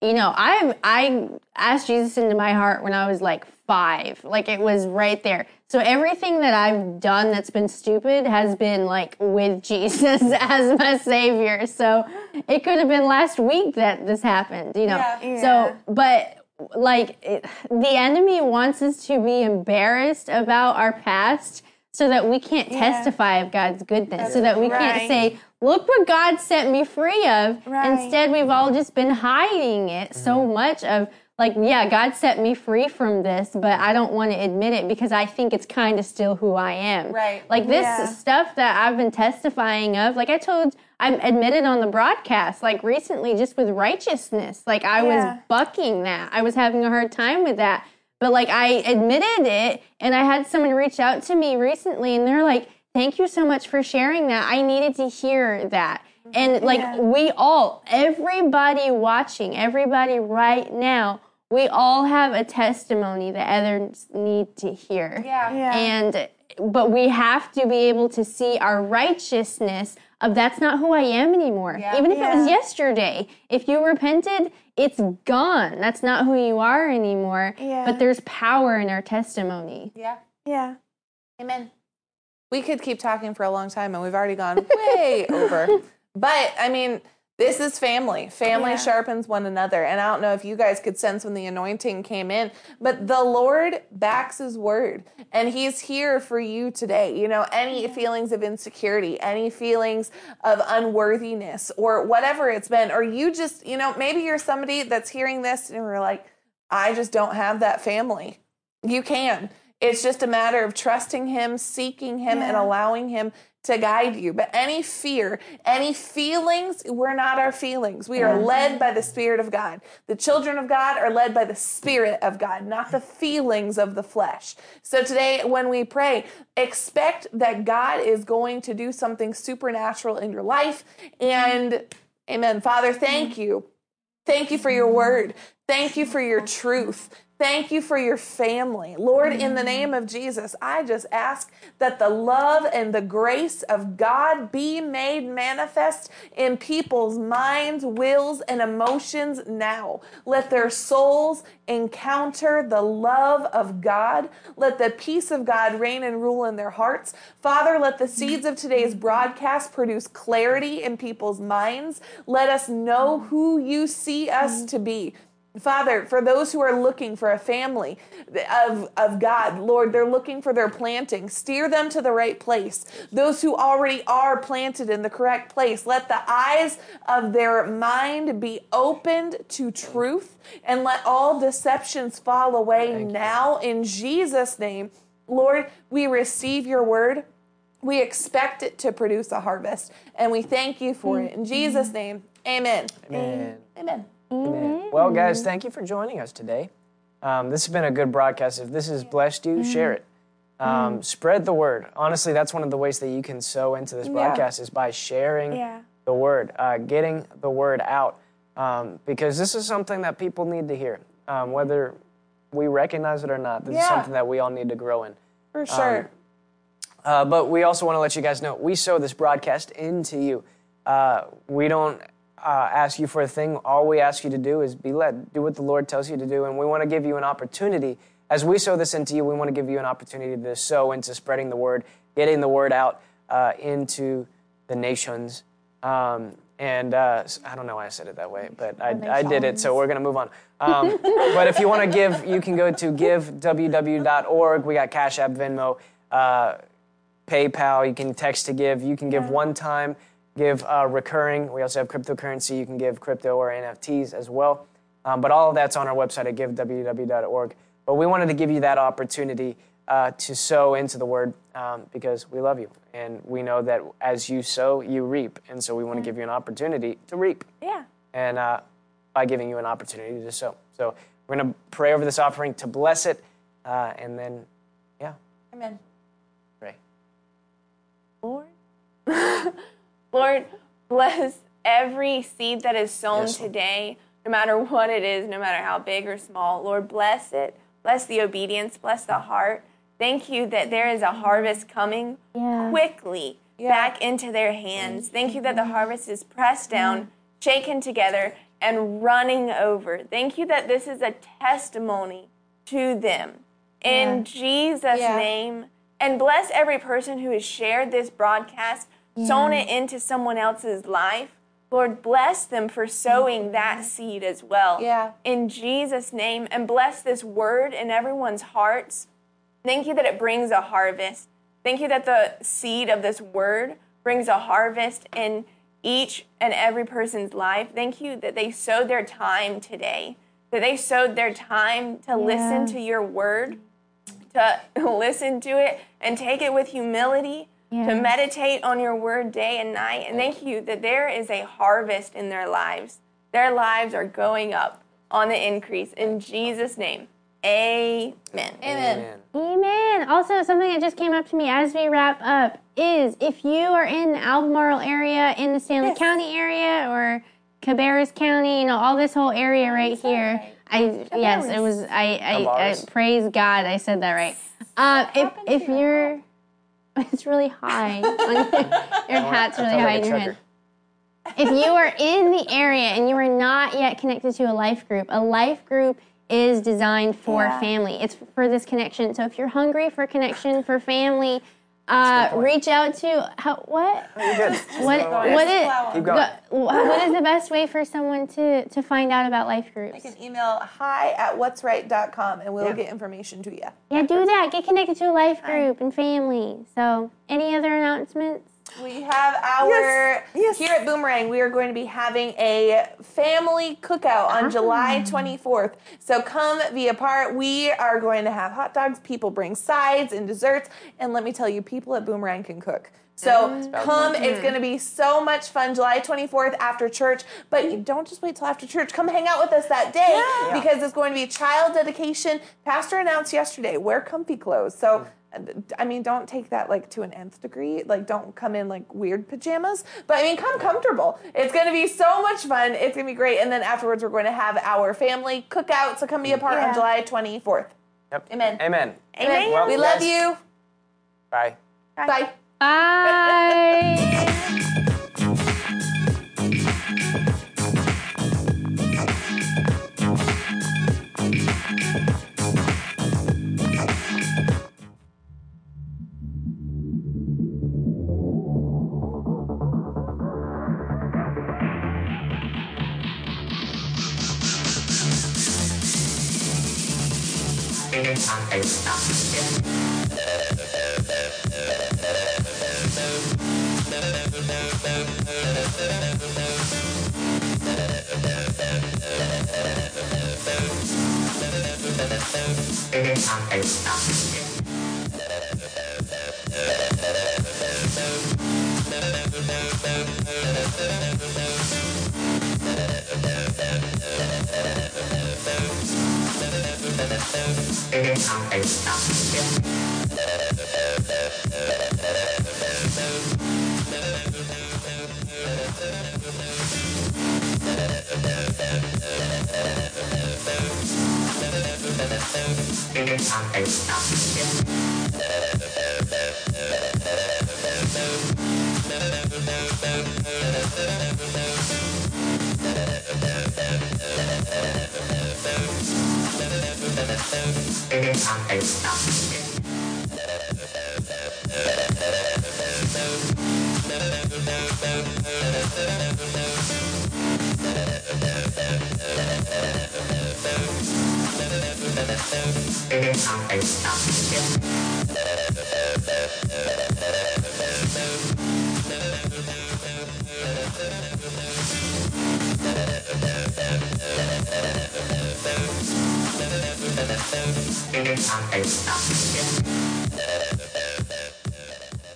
You know, I asked Jesus into my heart when I was like 5. Like, it was right there. So everything that I've done that's been stupid has been like with Jesus as my savior. So it could have been last week that this happened, you know. Yeah, yeah. So, but like the enemy wants us to be embarrassed about our past so that we can't testify of God's goodness, so that we can't say, look what God set me free of. Right. Instead, we've all just been hiding it so much of like, yeah, God set me free from this, but I don't want to admit it because I think it's kind of still who I am. Right. Like this stuff that I've been testifying of, like I admitted on the broadcast, like recently just with righteousness, like I was bucking that. I was having a hard time with that. But like I admitted it, and I had someone reach out to me recently and they're like, thank you so much for sharing that. I needed to hear that. And like we all, everybody watching, everybody right now, we all have a testimony that others need to hear. Yeah. Yeah. But we have to be able to see our righteousness of that's not who I am anymore. Yeah. Even if it was yesterday, if you repented, it's gone. That's not who you are anymore. Yeah. But there's power in our testimony. Yeah. Yeah. Amen. We could keep talking for a long time, and we've already gone way over. But, I mean, this is family. Family sharpens one another. And I don't know if you guys could sense when the anointing came in, but the Lord backs his word, and he's here for you today. You know, any feelings of insecurity, any feelings of unworthiness, or whatever it's been, or you just, you know, maybe you're somebody that's hearing this, and we're like, I just don't have that family. You can. It's just a matter of trusting him, seeking him, and allowing him to guide you. But any fear, any feelings, we're not our feelings. We are led by the Spirit of God. The children of God are led by the Spirit of God, not the feelings of the flesh. So today when we pray, expect that God is going to do something supernatural in your life. And amen. Father, thank you. Thank you for your word. Thank you for your truth. Thank you for your family. Lord, in the name of Jesus, I just ask that the love and the grace of God be made manifest in people's minds, wills, and emotions now. Let their souls encounter the love of God. Let the peace of God reign and rule in their hearts. Father, let the seeds of today's broadcast produce clarity in people's minds. Let us know who you see us to be. Father, for those who are looking for a family of God, Lord, they're looking for their planting. Steer them to the right place. Those who already are planted in the correct place, let the eyes of their mind be opened to truth and let all deceptions fall away now in Jesus' name. Lord, we receive your word. We expect it to produce a harvest, and we thank you for it. In Jesus' name, amen. Amen. Amen. Amen. Well, guys, thank you for joining us today. This has been a good broadcast. If this has blessed you, share it. Spread the word. Honestly, that's one of the ways that you can sow into this broadcast is by sharing the word, getting the word out, because this is something that people need to hear, whether we recognize it or not. This is something that we all need to grow in. For sure. But we also want to let you guys know, we sow this broadcast into you. We don't ask you for a thing. All we ask you to do is be led. Do what the Lord tells you to do. And we want to give you an opportunity. As we sow this into you, we want to give you an opportunity to sow into spreading the word, getting the word out into the nations. I don't know why I said it that way, but I did it, so we're going to move on. But if you want to give, you can go to giveww.org. We got Cash App, Venmo, PayPal. You can text to give. You can give one time, give recurring. We also have cryptocurrency. You can give crypto or NFTs as well. But all of that's on our website at giveww.org. But we wanted to give you that opportunity to sow into the word because we love you. And we know that as you sow, you reap. And so we want to give you an opportunity to reap. Yeah. And by giving you an opportunity to sow. So we're going to pray over this offering to bless it. And then, Amen. Lord, bless every seed that is sown today, no matter what it is, no matter how big or small. Lord, bless it. Bless the obedience. Bless the heart. Thank you that there is a harvest coming quickly back into their hands. Thank you that the harvest is pressed down, shaken together, and running over. Thank you that this is a testimony to them. In Jesus' name. And bless every person who has shared this broadcast, sown it into someone else's life. Lord, bless them for sowing that seed as well. Yeah. In Jesus' name. And bless this word in everyone's hearts. Thank you that it brings a harvest. Thank you that the seed of this word brings a harvest in each and every person's life. Thank you that they sowed their time today, that they sowed their time to listen to your word, to listen to it and take it with humility, to meditate on your word day and night. And thank you that there is a harvest in their lives. Their lives are going up on the increase. In Jesus' name, amen. Amen. Amen. Also, something that just came up to me as we wrap up is if you are in the Albemarle area, in the Stanley County area, or Cabarrus County, you know, all this whole area right here. I praise God I said that right. If you're, it's really high. Your hat's really high in your head. If you are in the area and you are not yet connected to a life group is designed for family. It's for this connection. So if you're hungry for connection, for family, reach out to what is the best way for someone to find out about life groups? I can email hi@whatsright.com and we'll get information to you. Yeah, do that. Get connected to a life group and family. So, any other announcements? We have here at Boomerang, we are going to be having a family cookout on July 24th. So come be a part. We are going to have hot dogs. People bring sides and desserts. And let me tell you, people at Boomerang can cook. So come. It's going to be so much fun. July 24th after church. But you don't just wait till after church. Come hang out with us that day because it's going to be child dedication. Pastor announced yesterday, wear comfy clothes. So I mean, don't take that like to an nth degree. Like, don't come in like weird pajamas. But I mean, come comfortable. It's going to be so much fun. It's going to be great. And then afterwards, we're going to have our family cookout. So come be a part on July 24th. Yep. Amen. Well, we love you. Bye. Bye. Bye.